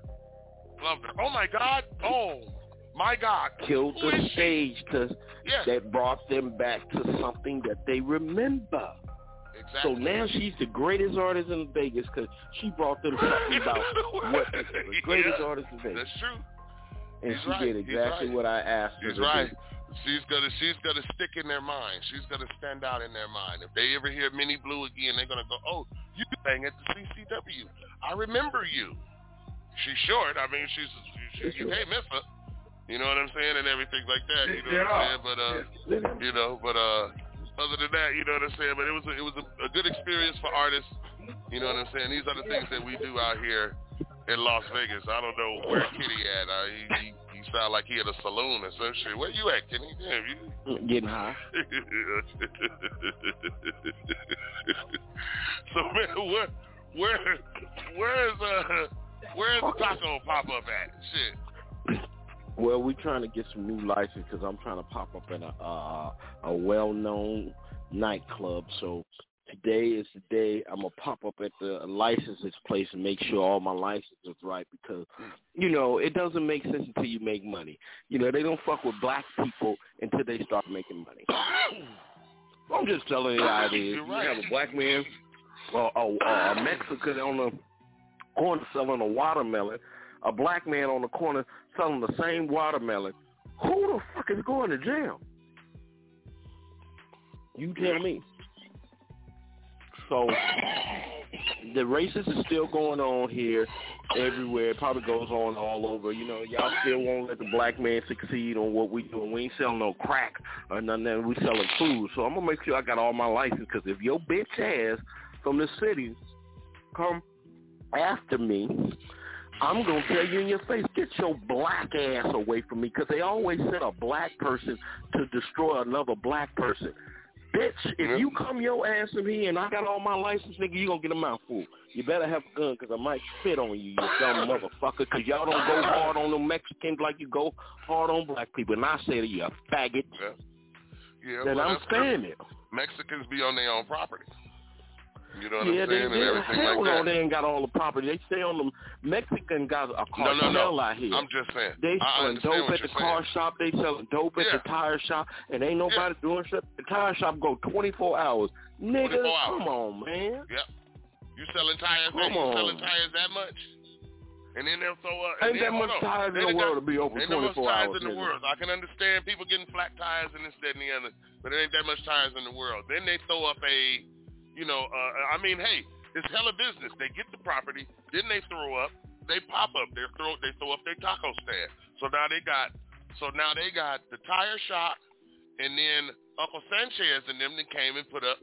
Loved her. Oh my God. Oh. My God. Killed the stage to, yeah. that brought them back to something that they remember. Exactly. So now she's the greatest artist in Vegas because she brought them something about what the greatest yeah. artist in Vegas. That's true. And He's she right. did exactly right. what I asked her He's to right. do. She's gonna, she's gonna stick in their mind. She's gonna stand out in their mind. If they ever hear Manny Blue again, they're gonna go, oh, you sang at the C C W. I remember you. She's short. I mean, she's she, you can't miss her. You know what I'm saying? And everything like that. You know yeah. what I'm saying? But, uh, you know, but, uh, other than that, you know what I'm saying? But it was, a, it was a, a good experience for artists. You know what I'm saying? These are the things that we do out here in Las Vegas. I don't know where Kenny at. Uh, he, he, he sound like he had a saloon or some shit. Where you at, Kenny? Damn, you. Getting high. So, man, where, where, where is, uh, where is the taco pop-up at? Shit. Well, we're trying to get some new license because I'm trying to pop up in a uh, a well-known nightclub. So today is the day I'm going to pop up at the licenses place and make sure all my license is right because, you know, it doesn't make sense until you make money. You know, they don't fuck with black people until they start making money. I'm just telling you how it is. You have a black man or a, a Mexican on the corner selling a watermelon, a black man on the corner selling the same watermelon. Who the fuck is going to jail? You tell me. So the racism is still going on here everywhere. It probably goes on all over. You know, y'all still won't let the black man succeed on what we doing. We ain't selling no crack or nothing. That. We selling food. So I'm going to make sure I got all my license because if your bitch ass from the city come after me, I'm going to tell you in your face, get your black ass away from me because they always send a black person to destroy another black person. Bitch, if you come your ass to me and I got all my license, nigga, you going to get a mouthful. You better have a gun because I might spit on you, you dumb motherfucker, because y'all don't go hard on them Mexicans like you go hard on black people. And I say to you, faggot, yeah. Yeah, that well, I'm standing. Mexicans be on their own property. You know what yeah, I'm saying? They, they, and everything hell like no, that. They ain't got all the property. They stay on them. Mexican guys are cartel no, no, no. out here. I'm just saying. They selling dope at the saying. car shop. They selling dope yeah. at the tire shop. And ain't nobody yeah. doing shit. The tire shop go twenty-four hours. Nigga, twenty-four hours. Come on, man. Yep. You selling tires? Come you on. Selling tires that much? And then they'll throw up. Ain't then, that much oh, no. tires in the world got, to be open twenty-four hours. Ain't that much tires hours, in the world. I can understand people getting flat tires and this, that, and the other. But it ain't that much tires in the world. Then they throw up a... You know, uh, I mean, hey, it's hella business. They get the property, then they throw up, they pop up, they throw, they throw up their taco stand. So now they got, so now they got the tire shop, and then Uncle Sanchez and them that came and put up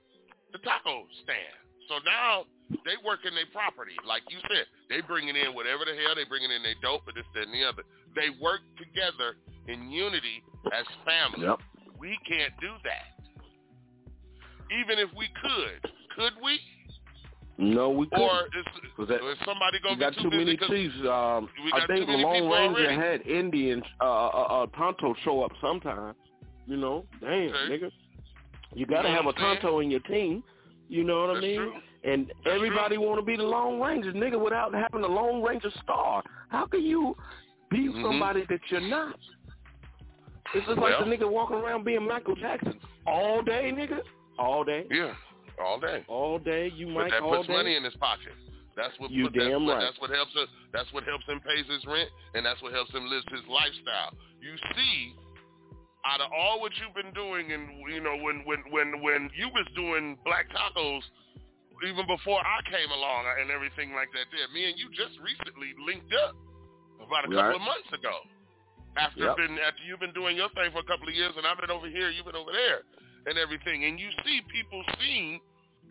the taco stand. So now they working their property, like you said. They bringing in whatever the hell they bringing in, they dope, but this, that, and the other. They work together in unity as family. Yep. We can't do that. Even if we could. Could we? No, we couldn't. Or is, that, is somebody going to be too, too busy? Many chiefs, um, we got I think too many Lone Ranger already. had Indians, uh, uh, uh, Tonto show up sometime. You know, damn, okay. nigga. You got to have a Tonto in your team. You know what That's I mean? True. And That's everybody want to be the Lone Ranger, nigga, without having a Lone Ranger star. How can you be mm-hmm. somebody that you're not? It's just well, like the nigga walking around being Michael Jackson all day, nigga. All day. Yeah, all day. All day. You might all day. But that puts money in his pocket. That's what you put, damn that's, right. That's what helps him. That's what helps him pays his rent, and that's what helps him live his lifestyle. You see, out of all what you've been doing, and you know when when when when you was doing Black Tacos, even before I came along and everything like that, there, me and you just recently linked up about a right. couple of months ago. After yep. been after you've been doing your thing for a couple of years, and I've been over here, you've been over there, and everything, and you see people seeing.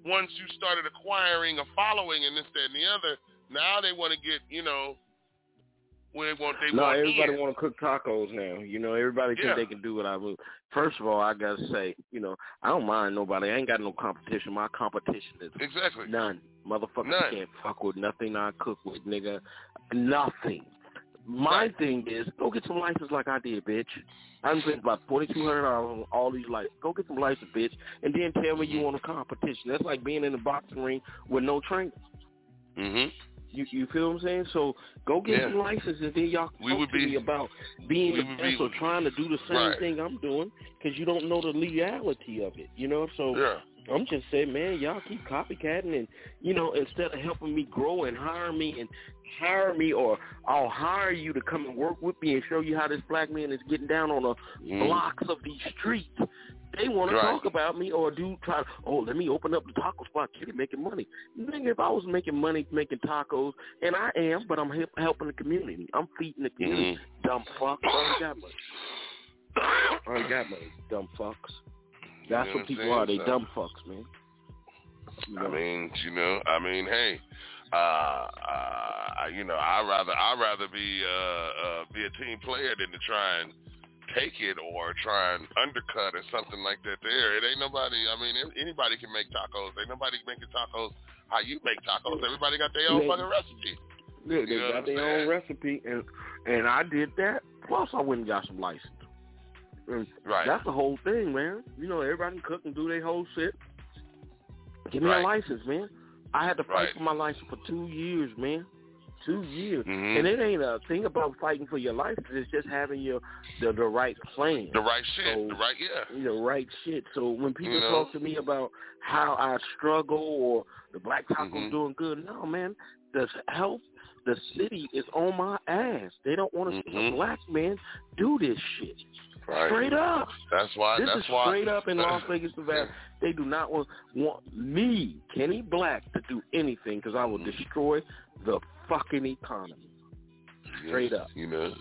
Once you started acquiring a following and this, that, and the other, now they want to get, you know, where they want they No, want everybody want to cook tacos now. You know, everybody yeah. think they can do what I do. First of all, I got to say, you know, I don't mind nobody. I ain't got no competition. My competition is exactly. none. Motherfuckers none. Can't fuck with nothing I cook with, nigga. Nothing. My right. thing is, go get some license like I did, bitch. I spent about forty-two hundred dollars on all these licenses. Go get some license, bitch, and then tell me you want a competition. That's like being in a boxing ring with no trainers. Mm-hmm. You you feel what I'm saying? So go get yeah. some license, and then y'all we talk would to be, me about being the best be, or trying to do the same right. thing I'm doing because you don't know the legality of it, you know? So yeah. I'm just saying, man, y'all keep copycatting, and, you know, instead of helping me grow and hire me and hire me or I'll hire you to come and work with me and show you how this black man is getting down on the mm. blocks of these streets. They want right. to talk about me or do try to, oh, let me open up the taco spot, kid, making money. Nigga, if I was making money making tacos, and I am, but I'm help, helping the community. I'm feeding the community. Mm. Dumb fucks. I ain't got money. I ain't got money, dumb fucks. That's you know what people saying? Are. They so, dumb fucks, man. You know? I mean, you know, I mean, hey, uh, uh, you know, I rather, I rather be uh, uh, be a team player than to try and take it or try and undercut or something like that. There, it ain't nobody. I mean, anybody can make tacos. Ain't nobody making tacos how you make tacos. Everybody got their own they, fucking recipe. Yeah, they got their own recipe, and and I did that. Plus, I went and got some license. And right. that's the whole thing, man. You know, everybody can cook and do their whole shit. Give me right. a license, man. I had to fight right. for my license for two years, man. Two years. Mm-hmm. And it ain't a thing about fighting for your license. It's just having your the, the right plan. The right shit. So, the right, yeah. The right shit. So when people you know? talk to me about how I struggle or the Black Taco's mm-hmm. doing good, no, man. The health, the city is on my ass. They don't want to mm-hmm. see a black man do this shit. Right. Straight up. That's why. This that's is straight why. Up in Las Vegas, Nevada. They do not want, want me, Kenny Black, to do anything because I will mm-hmm. destroy the fucking economy. Straight yes, up. You know.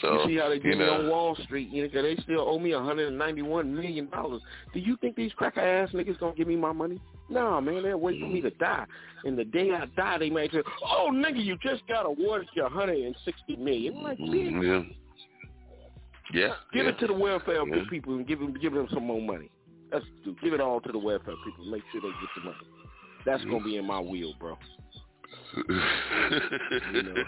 So, you see how they did me on Wall Street? You know, they still owe me one hundred ninety-one million dollars. Do you think these cracker-ass niggas going to give me my money? No, man, they're waiting mm. for me to die. And the day I die, they might say, oh, nigga, you just got awarded your one hundred sixty million dollars. I'm like, bitch. Yeah. Yeah, give yeah. it to the welfare yeah. people and give them give them some more money. That's give it all to the welfare people. Make sure they get the money. That's mm. gonna be in my will, bro. you know.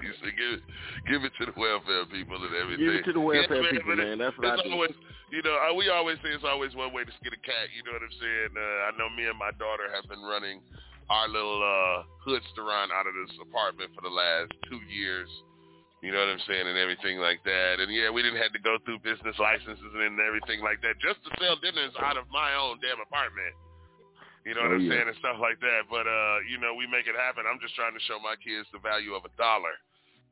You should give it, give it to the welfare people and everything. Give it to the welfare yeah, people, man. That's what I do. Always, you know, we always say it's always one way to skin a cat. You know what I'm saying? Uh, I know me and my daughter have been running our little uh, hood restaurant out of this apartment for the last two years. You know what I'm saying, and everything like that. And, yeah, we didn't have to go through business licenses and everything like that just to sell dinners out of my own damn apartment. You know what oh, I'm yeah. saying and stuff like that. But, uh, you know, we make it happen. I'm just trying to show my kids the value of a dollar.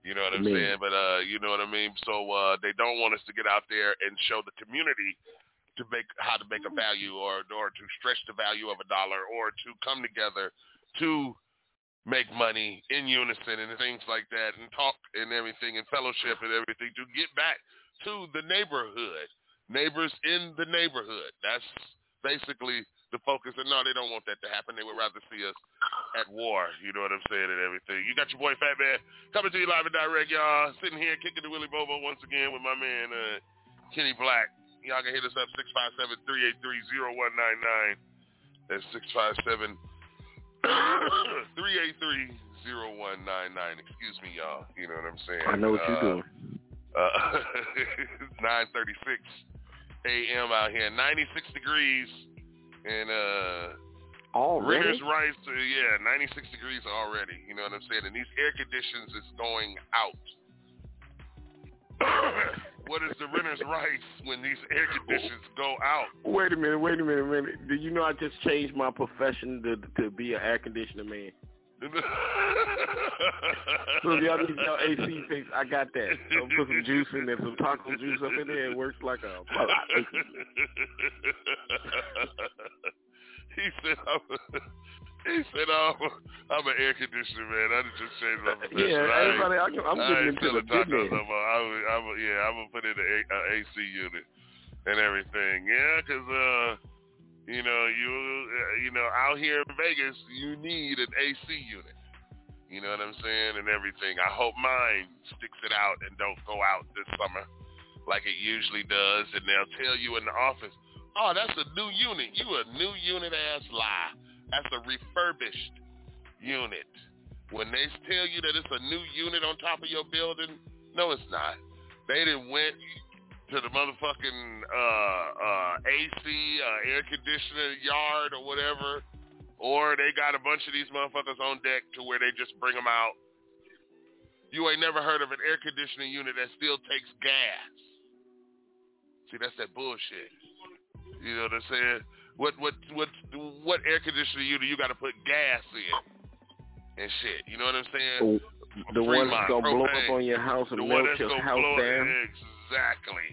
You know what I'm Man. saying? But, uh, you know what I mean? So uh, they don't want us to get out there and show the community to make how to make a value or, or to stretch the value of a dollar or to come together to – make money in unison and things like that and talk and everything and fellowship and everything to get back to the neighborhood. Neighbors in the neighborhood. That's basically the focus. And no, they don't want that to happen. They would rather see us at war. You know what I'm saying and everything. You got your boy Fat Man coming to you live and direct, y'all. Sitting here kicking the Willy Bobo once again with my man uh, Kenny Black. Y'all can hit us up six five seven, three eight three, zero one nine nine. That's six five seven, three eight three, zero one nine nine. three eight three, zero one nine nine. Excuse me, y'all. You know what I'm saying? I know what uh, you're doing. Uh, nine thirty-six a.m. out here, ninety-six degrees, and uh, already rigorous rights to yeah, ninety-six degrees already. You know what I'm saying? And these air conditions is going out. What is the renter's rights when these air conditions go out? Wait a minute, wait a minute, minute. Do you know I just changed my profession to to be an air conditioner man? So if y'all need y'all A C fix, I got that. I'll put some juice in there, some taco juice up in there. It works like a... He said, I'm a, he said, I'm, I'm an air conditioner man. I just changed my profession. Yeah, I everybody, I can, I'm getting into the business. I'm a, I'm a, I'm a, yeah, I'm going to put in an A C unit and everything. Yeah, because, uh, you know, you, uh, you know, out here in Vegas, you need an A C unit. You know what I'm saying? And everything. I hope mine sticks it out and don't go out this summer like it usually does. And they'll tell you in the office, oh, that's a new unit. You a new unit ass lie. That's a refurbished unit. When they tell you that it's a new unit on top of your building, no, it's not. They done went to the motherfucking uh, uh, A C, uh, air conditioner yard or whatever, or they got a bunch of these motherfuckers on deck to where they just bring them out. You ain't never heard of an air conditioning unit that still takes gas. See, that's that bullshit. You know what I'm saying? What what what what air conditioner you do? You got to put gas in and shit. You know what I'm saying? The Fremont, one that's gonna propane, blow up on your house and melt your house down. Exactly.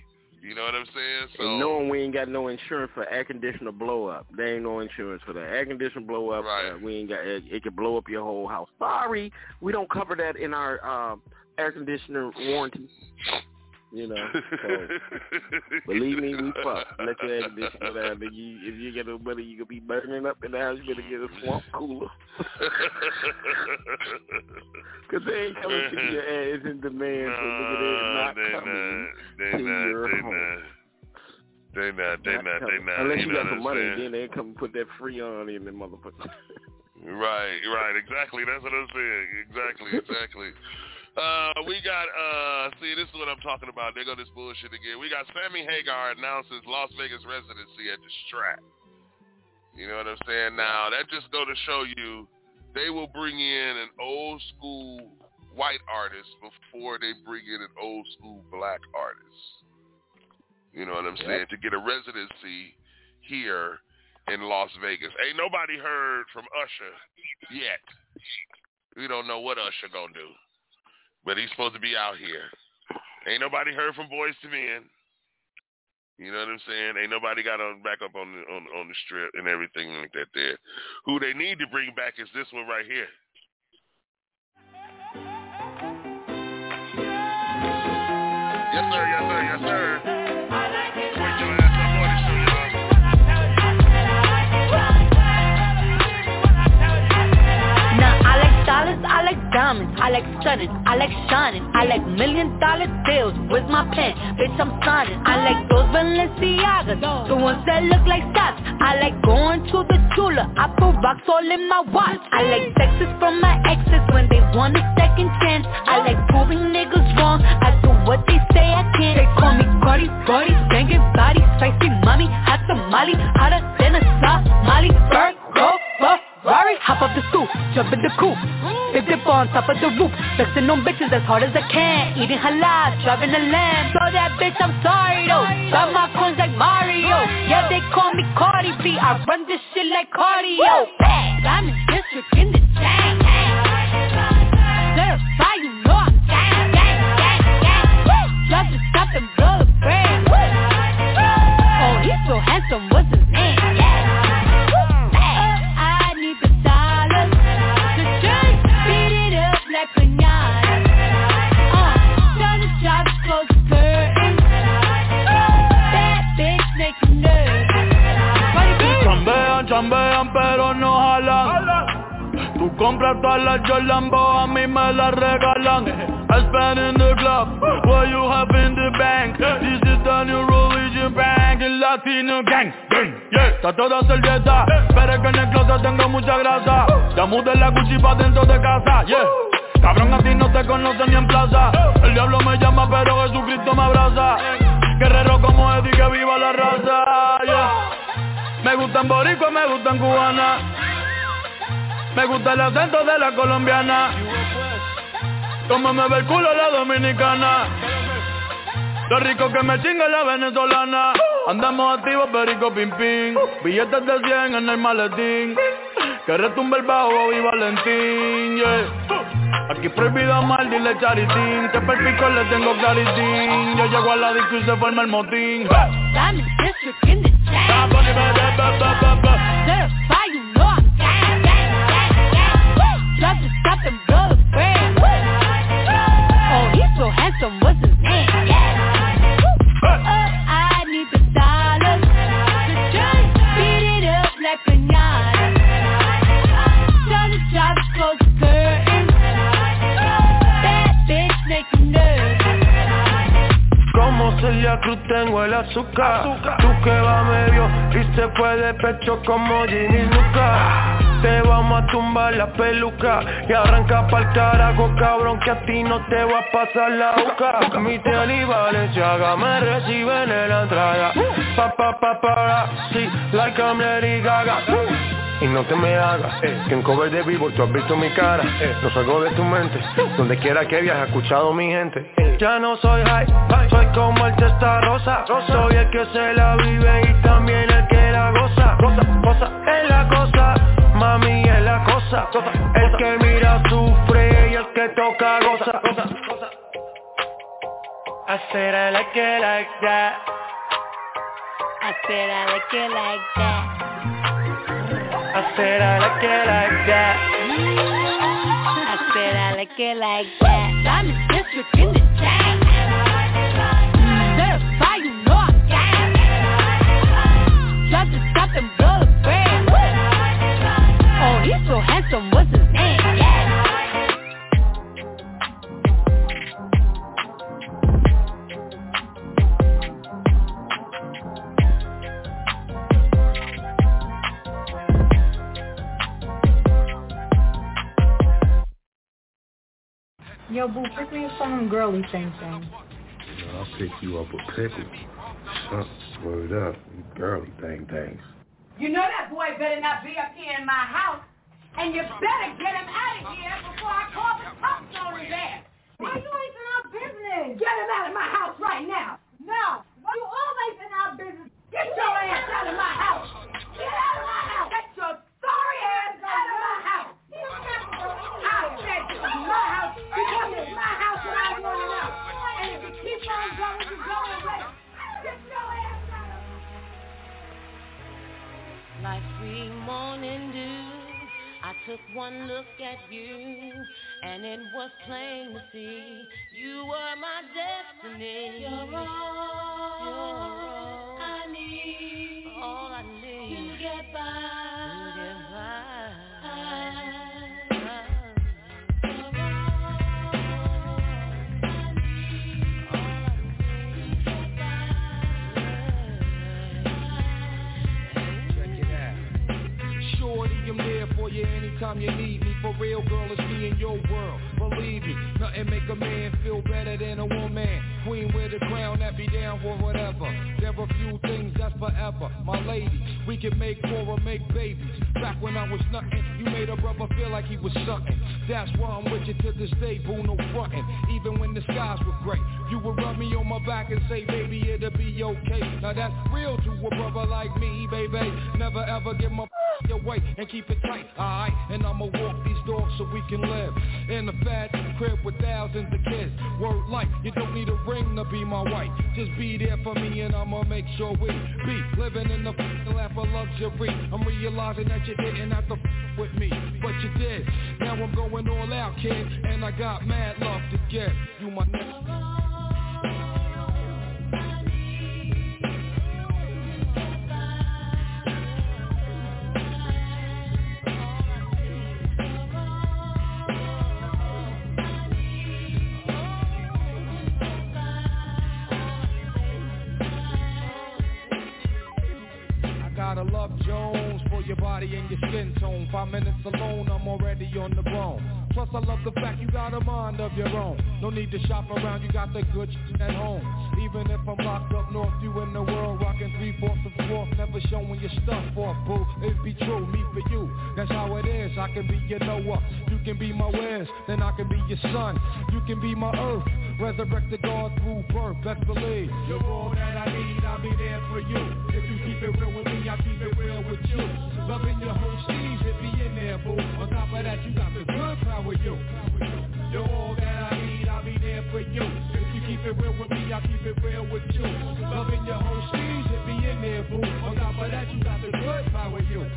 You know what I'm saying? So, and knowing we ain't got no insurance for air conditioner blow up, there ain't no insurance for that. Air conditioner blow up, right. uh, we ain't got. It, it could blow up your whole house. Sorry, we don't cover that in our uh, air conditioner warranty. You know, so believe me, we fuck. Let your air conditioner down. If you, if you get a buddy, you could be burning up in the house. You better get a swamp cooler. Because they ain't coming to your ass. It's in demand. No, so look at that. Not they coming not, they to not, your they home. Not. They not. They not. not they not. Unless you, you got some money, then they come and put that free on in the motherfucker. Right, right. Exactly. That's what I'm saying. Exactly, exactly. Uh, we got, uh, see, this is what I'm talking about. There go this bullshit again. We got Sammy Hagar announces Las Vegas residency at the Strat. You know what I'm saying? Now, that just go to show you, they will bring in an old school white artist before they bring in an old school black artist. You know what I'm saying? Yep. To get a residency here in Las Vegas. Ain't nobody heard from Usher yet. We don't know what Usher gonna do. But he's supposed to be out here. Ain't nobody heard from Boys to Men. You know what I'm saying? Ain't nobody got on back up on the, on, on the strip and everything like that there. Who they need to bring back is this one right here. Yes, sir. Yes, sir. Yes, sir. I like diamonds, I like studded, I like shining, I like million dollar deals with my pen, bitch I'm signing. I like those Balenciagas, the ones that look like socks. I like going to the Tula, I put rocks all in my watch. I like sexes from my exes when they want a second chance. I like proving niggas wrong, I do what they say I can't. They call me Cardi, Cardi, banging body, spicy mommy, hot tamale, hotter than a Somali, bird, go, go. Rory, hop up the stoop, jump in the coupe, big dip on top of the roof, flexing on bitches as hard as I can, eating halal, driving a lamb, blow that bitch, I'm sorry though, got my coins like Mario, yeah they call me Cardi B, I run this shit like cardio, I'm in district in the chain, certified, you know I'm gang, gang, gang, gang, just to stop and blow the brand, oh he's so handsome, what's his name, yeah. Chambean pero no jalan. Hola. Tú compras todas las Jolambo, a mí me las regalan. I spend in the club, what you have in the bank. This is the new religion bank, el latino gang. Yeah. Está toda servieta, pero es que en el closet tengo mucha grasa. Ya mudé la Gucci pa' dentro de casa, yeah. Cabrón, a ti no te conocen ni en plaza. El diablo me llama, pero Jesucristo me abraza. Guerrero como Eddie, que viva la raza, yeah. Me gustan boricua, me gustan cubana. Me gusta el acento de la colombiana. Como me ve el culo la dominicana. Lo rico que me chinga la venezolana. Andamos activos, perico, pim, pim. Billetes de cien en el maletín. Que retumbe el bajo y Valentín, yeah. Aquí prohibido mal, dile charitín. Que perpico le tengo claritín. Yo llego a la disco y se forma el motín. Diamond District in the jam. Certified, you know I'm gang, gang, gang, gang. Drop the stuff and blow the brand. Oh, he's so handsome, what's his name? Yeah. Uh, I need the dollars to try to beat it up like a nyan. Job, close the curtain. Bad bitch, make you nervous. Como Celia Cruz tengo el azúcar, azúcar. Tú que va medio y se fue de pecho como Ginny Luca. Te vamos a tumbar la peluca y arranca pa'l carajo, cabrón, que a ti no te va a pasar la boca. Mi tele y Valenciaga me reciben en la entrada. Pa, pa, pa, para, sí, like I'm Lady Gaga. Y no te me hagas, eh, que en cover de vivo tú has visto mi cara, eh, no salgo de tu mente, donde quiera que viajes, escuchado mi gente, eh. Ya no soy hype, soy como el testa rosa, soy el que se la vive y también el que la goza. Rosa, rosa, es la cosa, mami es la cosa, el que mira sufre y el que toca goza. I said I like it like that. I said I like it like that. I said I like it like that. I said I like it like that. I'm in district in the chain. Certified, you know I'm gang. Drop the stuff and blow the brand. Oh, he's so handsome, what's his name? Yeah. Yo, boo, pick me up some girly thing thing. Yeah, I'll pick you up a pickle. Shut word up, you girly thing things. You know that boy better not be up here in my house, and you better get him out of here before I call the cops on his ass. Why you always in our business? Get him out of my house right now. No, why you always in our business? Get your ass out of my house. Get out of my house. Get your sorry ass out of my house. I said this is my house because it's my house and I want it out. And if you keep on going, you're going away. Get your ass out of here. Like free morning dew, I took one look at you, and it was plain to see you were my destiny. You're all, you're all I need. All I need to get by. I'm there for you anytime you need me. For real, girl, it's me in your world. Believe me, nothing make a man feel better than a woman. Queen with a crown that be down for whatever. There are few things that's forever. My lady, we can make Cora make babies. Back when I was nothing, you made a brother feel like he was something. That's why I'm with you to this day, boo, no frontin'. Even when the skies were gray, you would rub me on my back and say, baby, it'll be okay. Now that's real to a brother like me, baby. Never ever give my away and keep it tight, alright? And I'ma walk these dogs so we can live in a fat crib with thousands of kids. Word life, you don't need a ring to be my wife. Just be there for me and I'ma make sure we be living in the lap of luxury. I'm realizing that you didn't have to with me, but you did. Now I'm going all out, kid, and I got mad love to give you, my nigga. Love Jones for your body and your skin tone. Five minutes alone, I'm already on the bone. Plus I love the fact you got a mind of your own. No need to shop around, you got the good shit at home. Even if I'm locked up north, you in the world rocking three-fourths of fourth, never showing your stuff off, boo. It be true, me for you, that's how it is. I can be your Noah, you can be my Wes, then I can be your son. You can be my earth, resurrect the God through birth, best believe. You're all that I need, I'll be there for you. If you keep it real with me, I'll keep it real with you. Loving your whole steez, it be in there, boo. On top of that, you got the good power, you. You're all that I need, I'll be there for you. If you keep it real with me, I'll keep it real with you. Loving your whole steez, it be in there, boo. On top of that, you got the good power, you.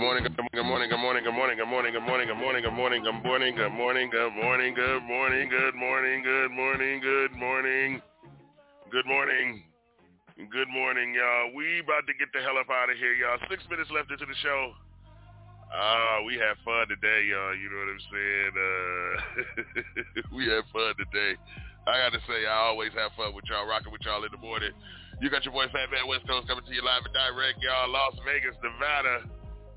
Good morning, good morning, good morning, good morning, good morning, good morning, good morning, good morning, good morning, good morning, good morning, good morning, good morning, good morning, good morning, good morning, good morning, y'all. We about to get the hell up out of here, y'all. Six minutes left into the show. Ah, we had fun today, y'all. You know what I'm saying? Uh, we had fun today. I got to say, I always have fun with y'all, rocking with y'all in the morning. You got your boy Fat Man West Coast coming to you live and direct, y'all, Las Vegas, Nevada.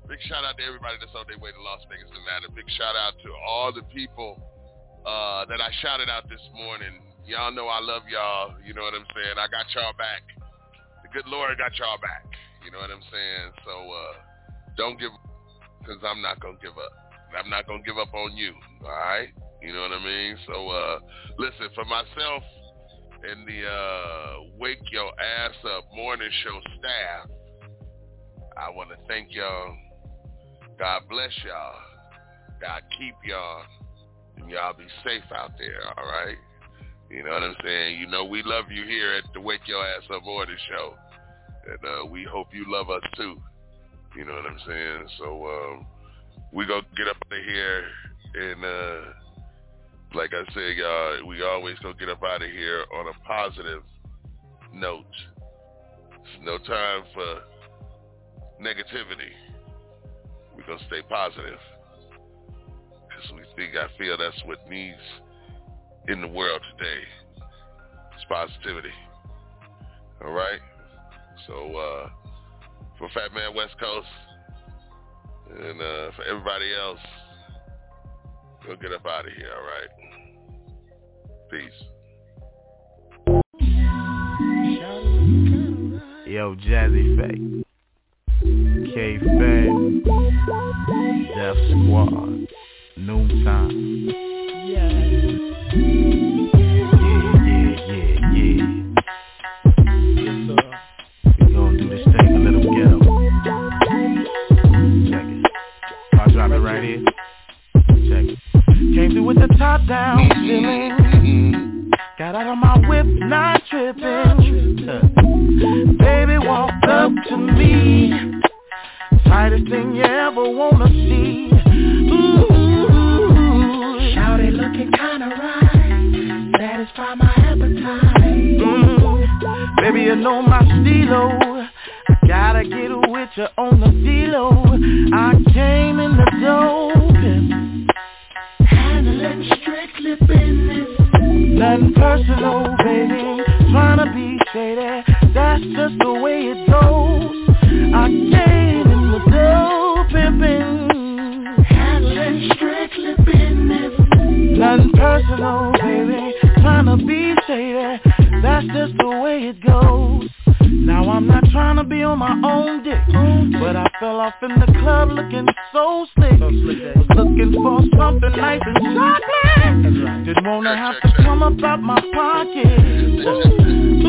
Big shout out to everybody that's on their way to Las Vegas, Nevada. Big shout out to all the people uh, that I shouted out this morning. Y'all know I love y'all. You know what I'm saying? I got y'all back. The good Lord got y'all back. You know what I'm saying? So uh, don't give up, because I'm not going to give up. I'm not going to give up on you. All right? You know what I mean? So, uh, listen, for myself and the uh, Wake Your Ass Up Morning Show staff, I want to thank y'all. God bless y'all. God keep y'all. And y'all be safe out there, all right? You know what I'm saying? You know we love you here at the Wake Your Ass Up Morning Show. And uh, we hope you love us, too. You know what I'm saying? So, um, we gonna get up out of here and... Uh, Like I said, y'all, we always gonna get up out of here on a positive note. It's no time for negativity. We're gonna stay positive. Because we think, I feel that's what needs in the world today. It's positivity. All right? So, uh, for Fat Man West Coast and uh, for everybody else, we'll get up out of here, all right? Peace. Yo, Jazzy Fake. K-Fed. Death Squad. Noontime. Yeah. Yeah, yeah, yeah, yeah. We're gonna do this thing and let them get them. Check it. I'll drop it right here. Check it. Came through with the top down, chillin'. Got out of my whip, not trippin'. Baby walked up to me, tightest thing you ever wanna see. Ooh, shawty looking kinda right, satisfy my appetite. Mm, baby, you know my stilo. I gotta get with you on the D-Lo. I came in the dope. Strictly business, nothing personal, baby. Tryna be shady, that's just the way it goes. I came in the dope, pimpin', handling strictly business, nothing personal, baby. Tryna be shady, that's just the way it goes. Now I'm not trying to be on my own dick, but I fell off in the club looking so slick. Was looking for something nice and chocolate. Didn't wanna have to come up out my pocket. Ooh,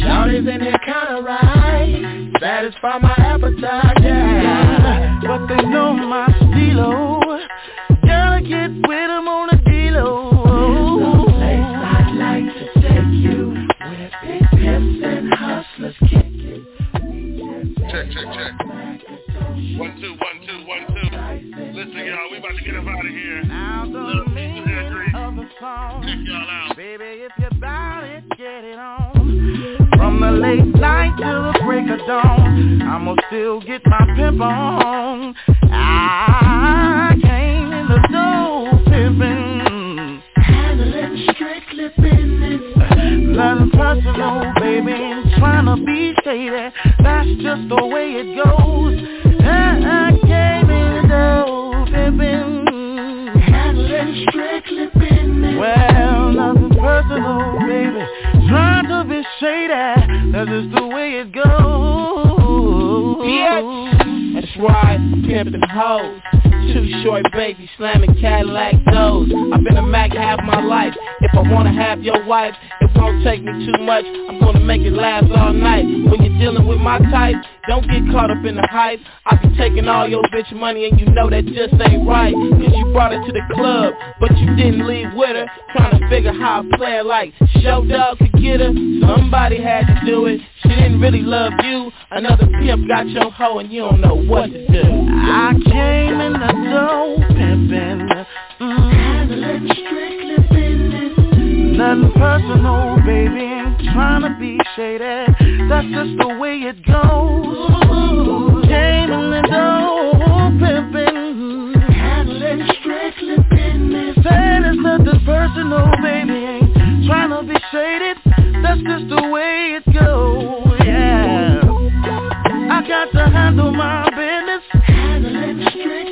shawty's in here kinda right, satisfy my appetite, yeah. But they know my stilo, gotta get with them on the D-Lo. Let's kick it. Check, check, check. One, two, one, two, one, two. Listen, y'all, we about to get up out of here. Now the meaning of the song. Check y'all out. Baby, if you're about it, get it on. From the late night till the break of dawn, I'ma still get my pimp on. I came in the dope pimpin', handling strictly business. Nothing personal, baby, tryna be shady, that's just the way it goes. I, I came in though, baby, handling strictly business. Well, nothing personal, baby, tryna be shady, that's just the way it goes. Bitch, that's right, pimpin' hoes. Too short, baby, slamming Cadillac doors. I've been a Mac half my life. If I wanna have your wife, it won't take me too much. I'm gonna make it last all night. When you're dealing with my type, don't get caught up in the hype. I be taking all your bitch money and you know that just ain't right. Cause you brought her to the club, but you didn't leave with her. Trying to figure how a player like Show Dog could get her. Somebody had to do it. She didn't really love you. Another pimp got your hoe and you don't know what to do. I came in the dough pimpin', mm. electric livin'. Nothing personal, baby, ain't tryna be shady. That's just the way it goes. Came in the dough pimpin', electric livin'. Said it's nothing personal, baby, ain't tryna be shady. That's just the way it goes, yeah. I got to handle my business.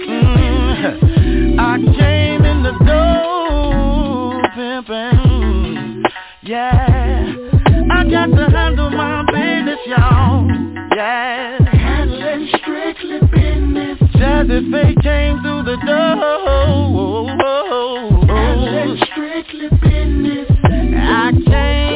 Mm-hmm. I came in the door pimpin', yeah. I got to handle my business, y'all, yeah. Handling strictly business. Just if they came through the door. Handling strictly business. I came.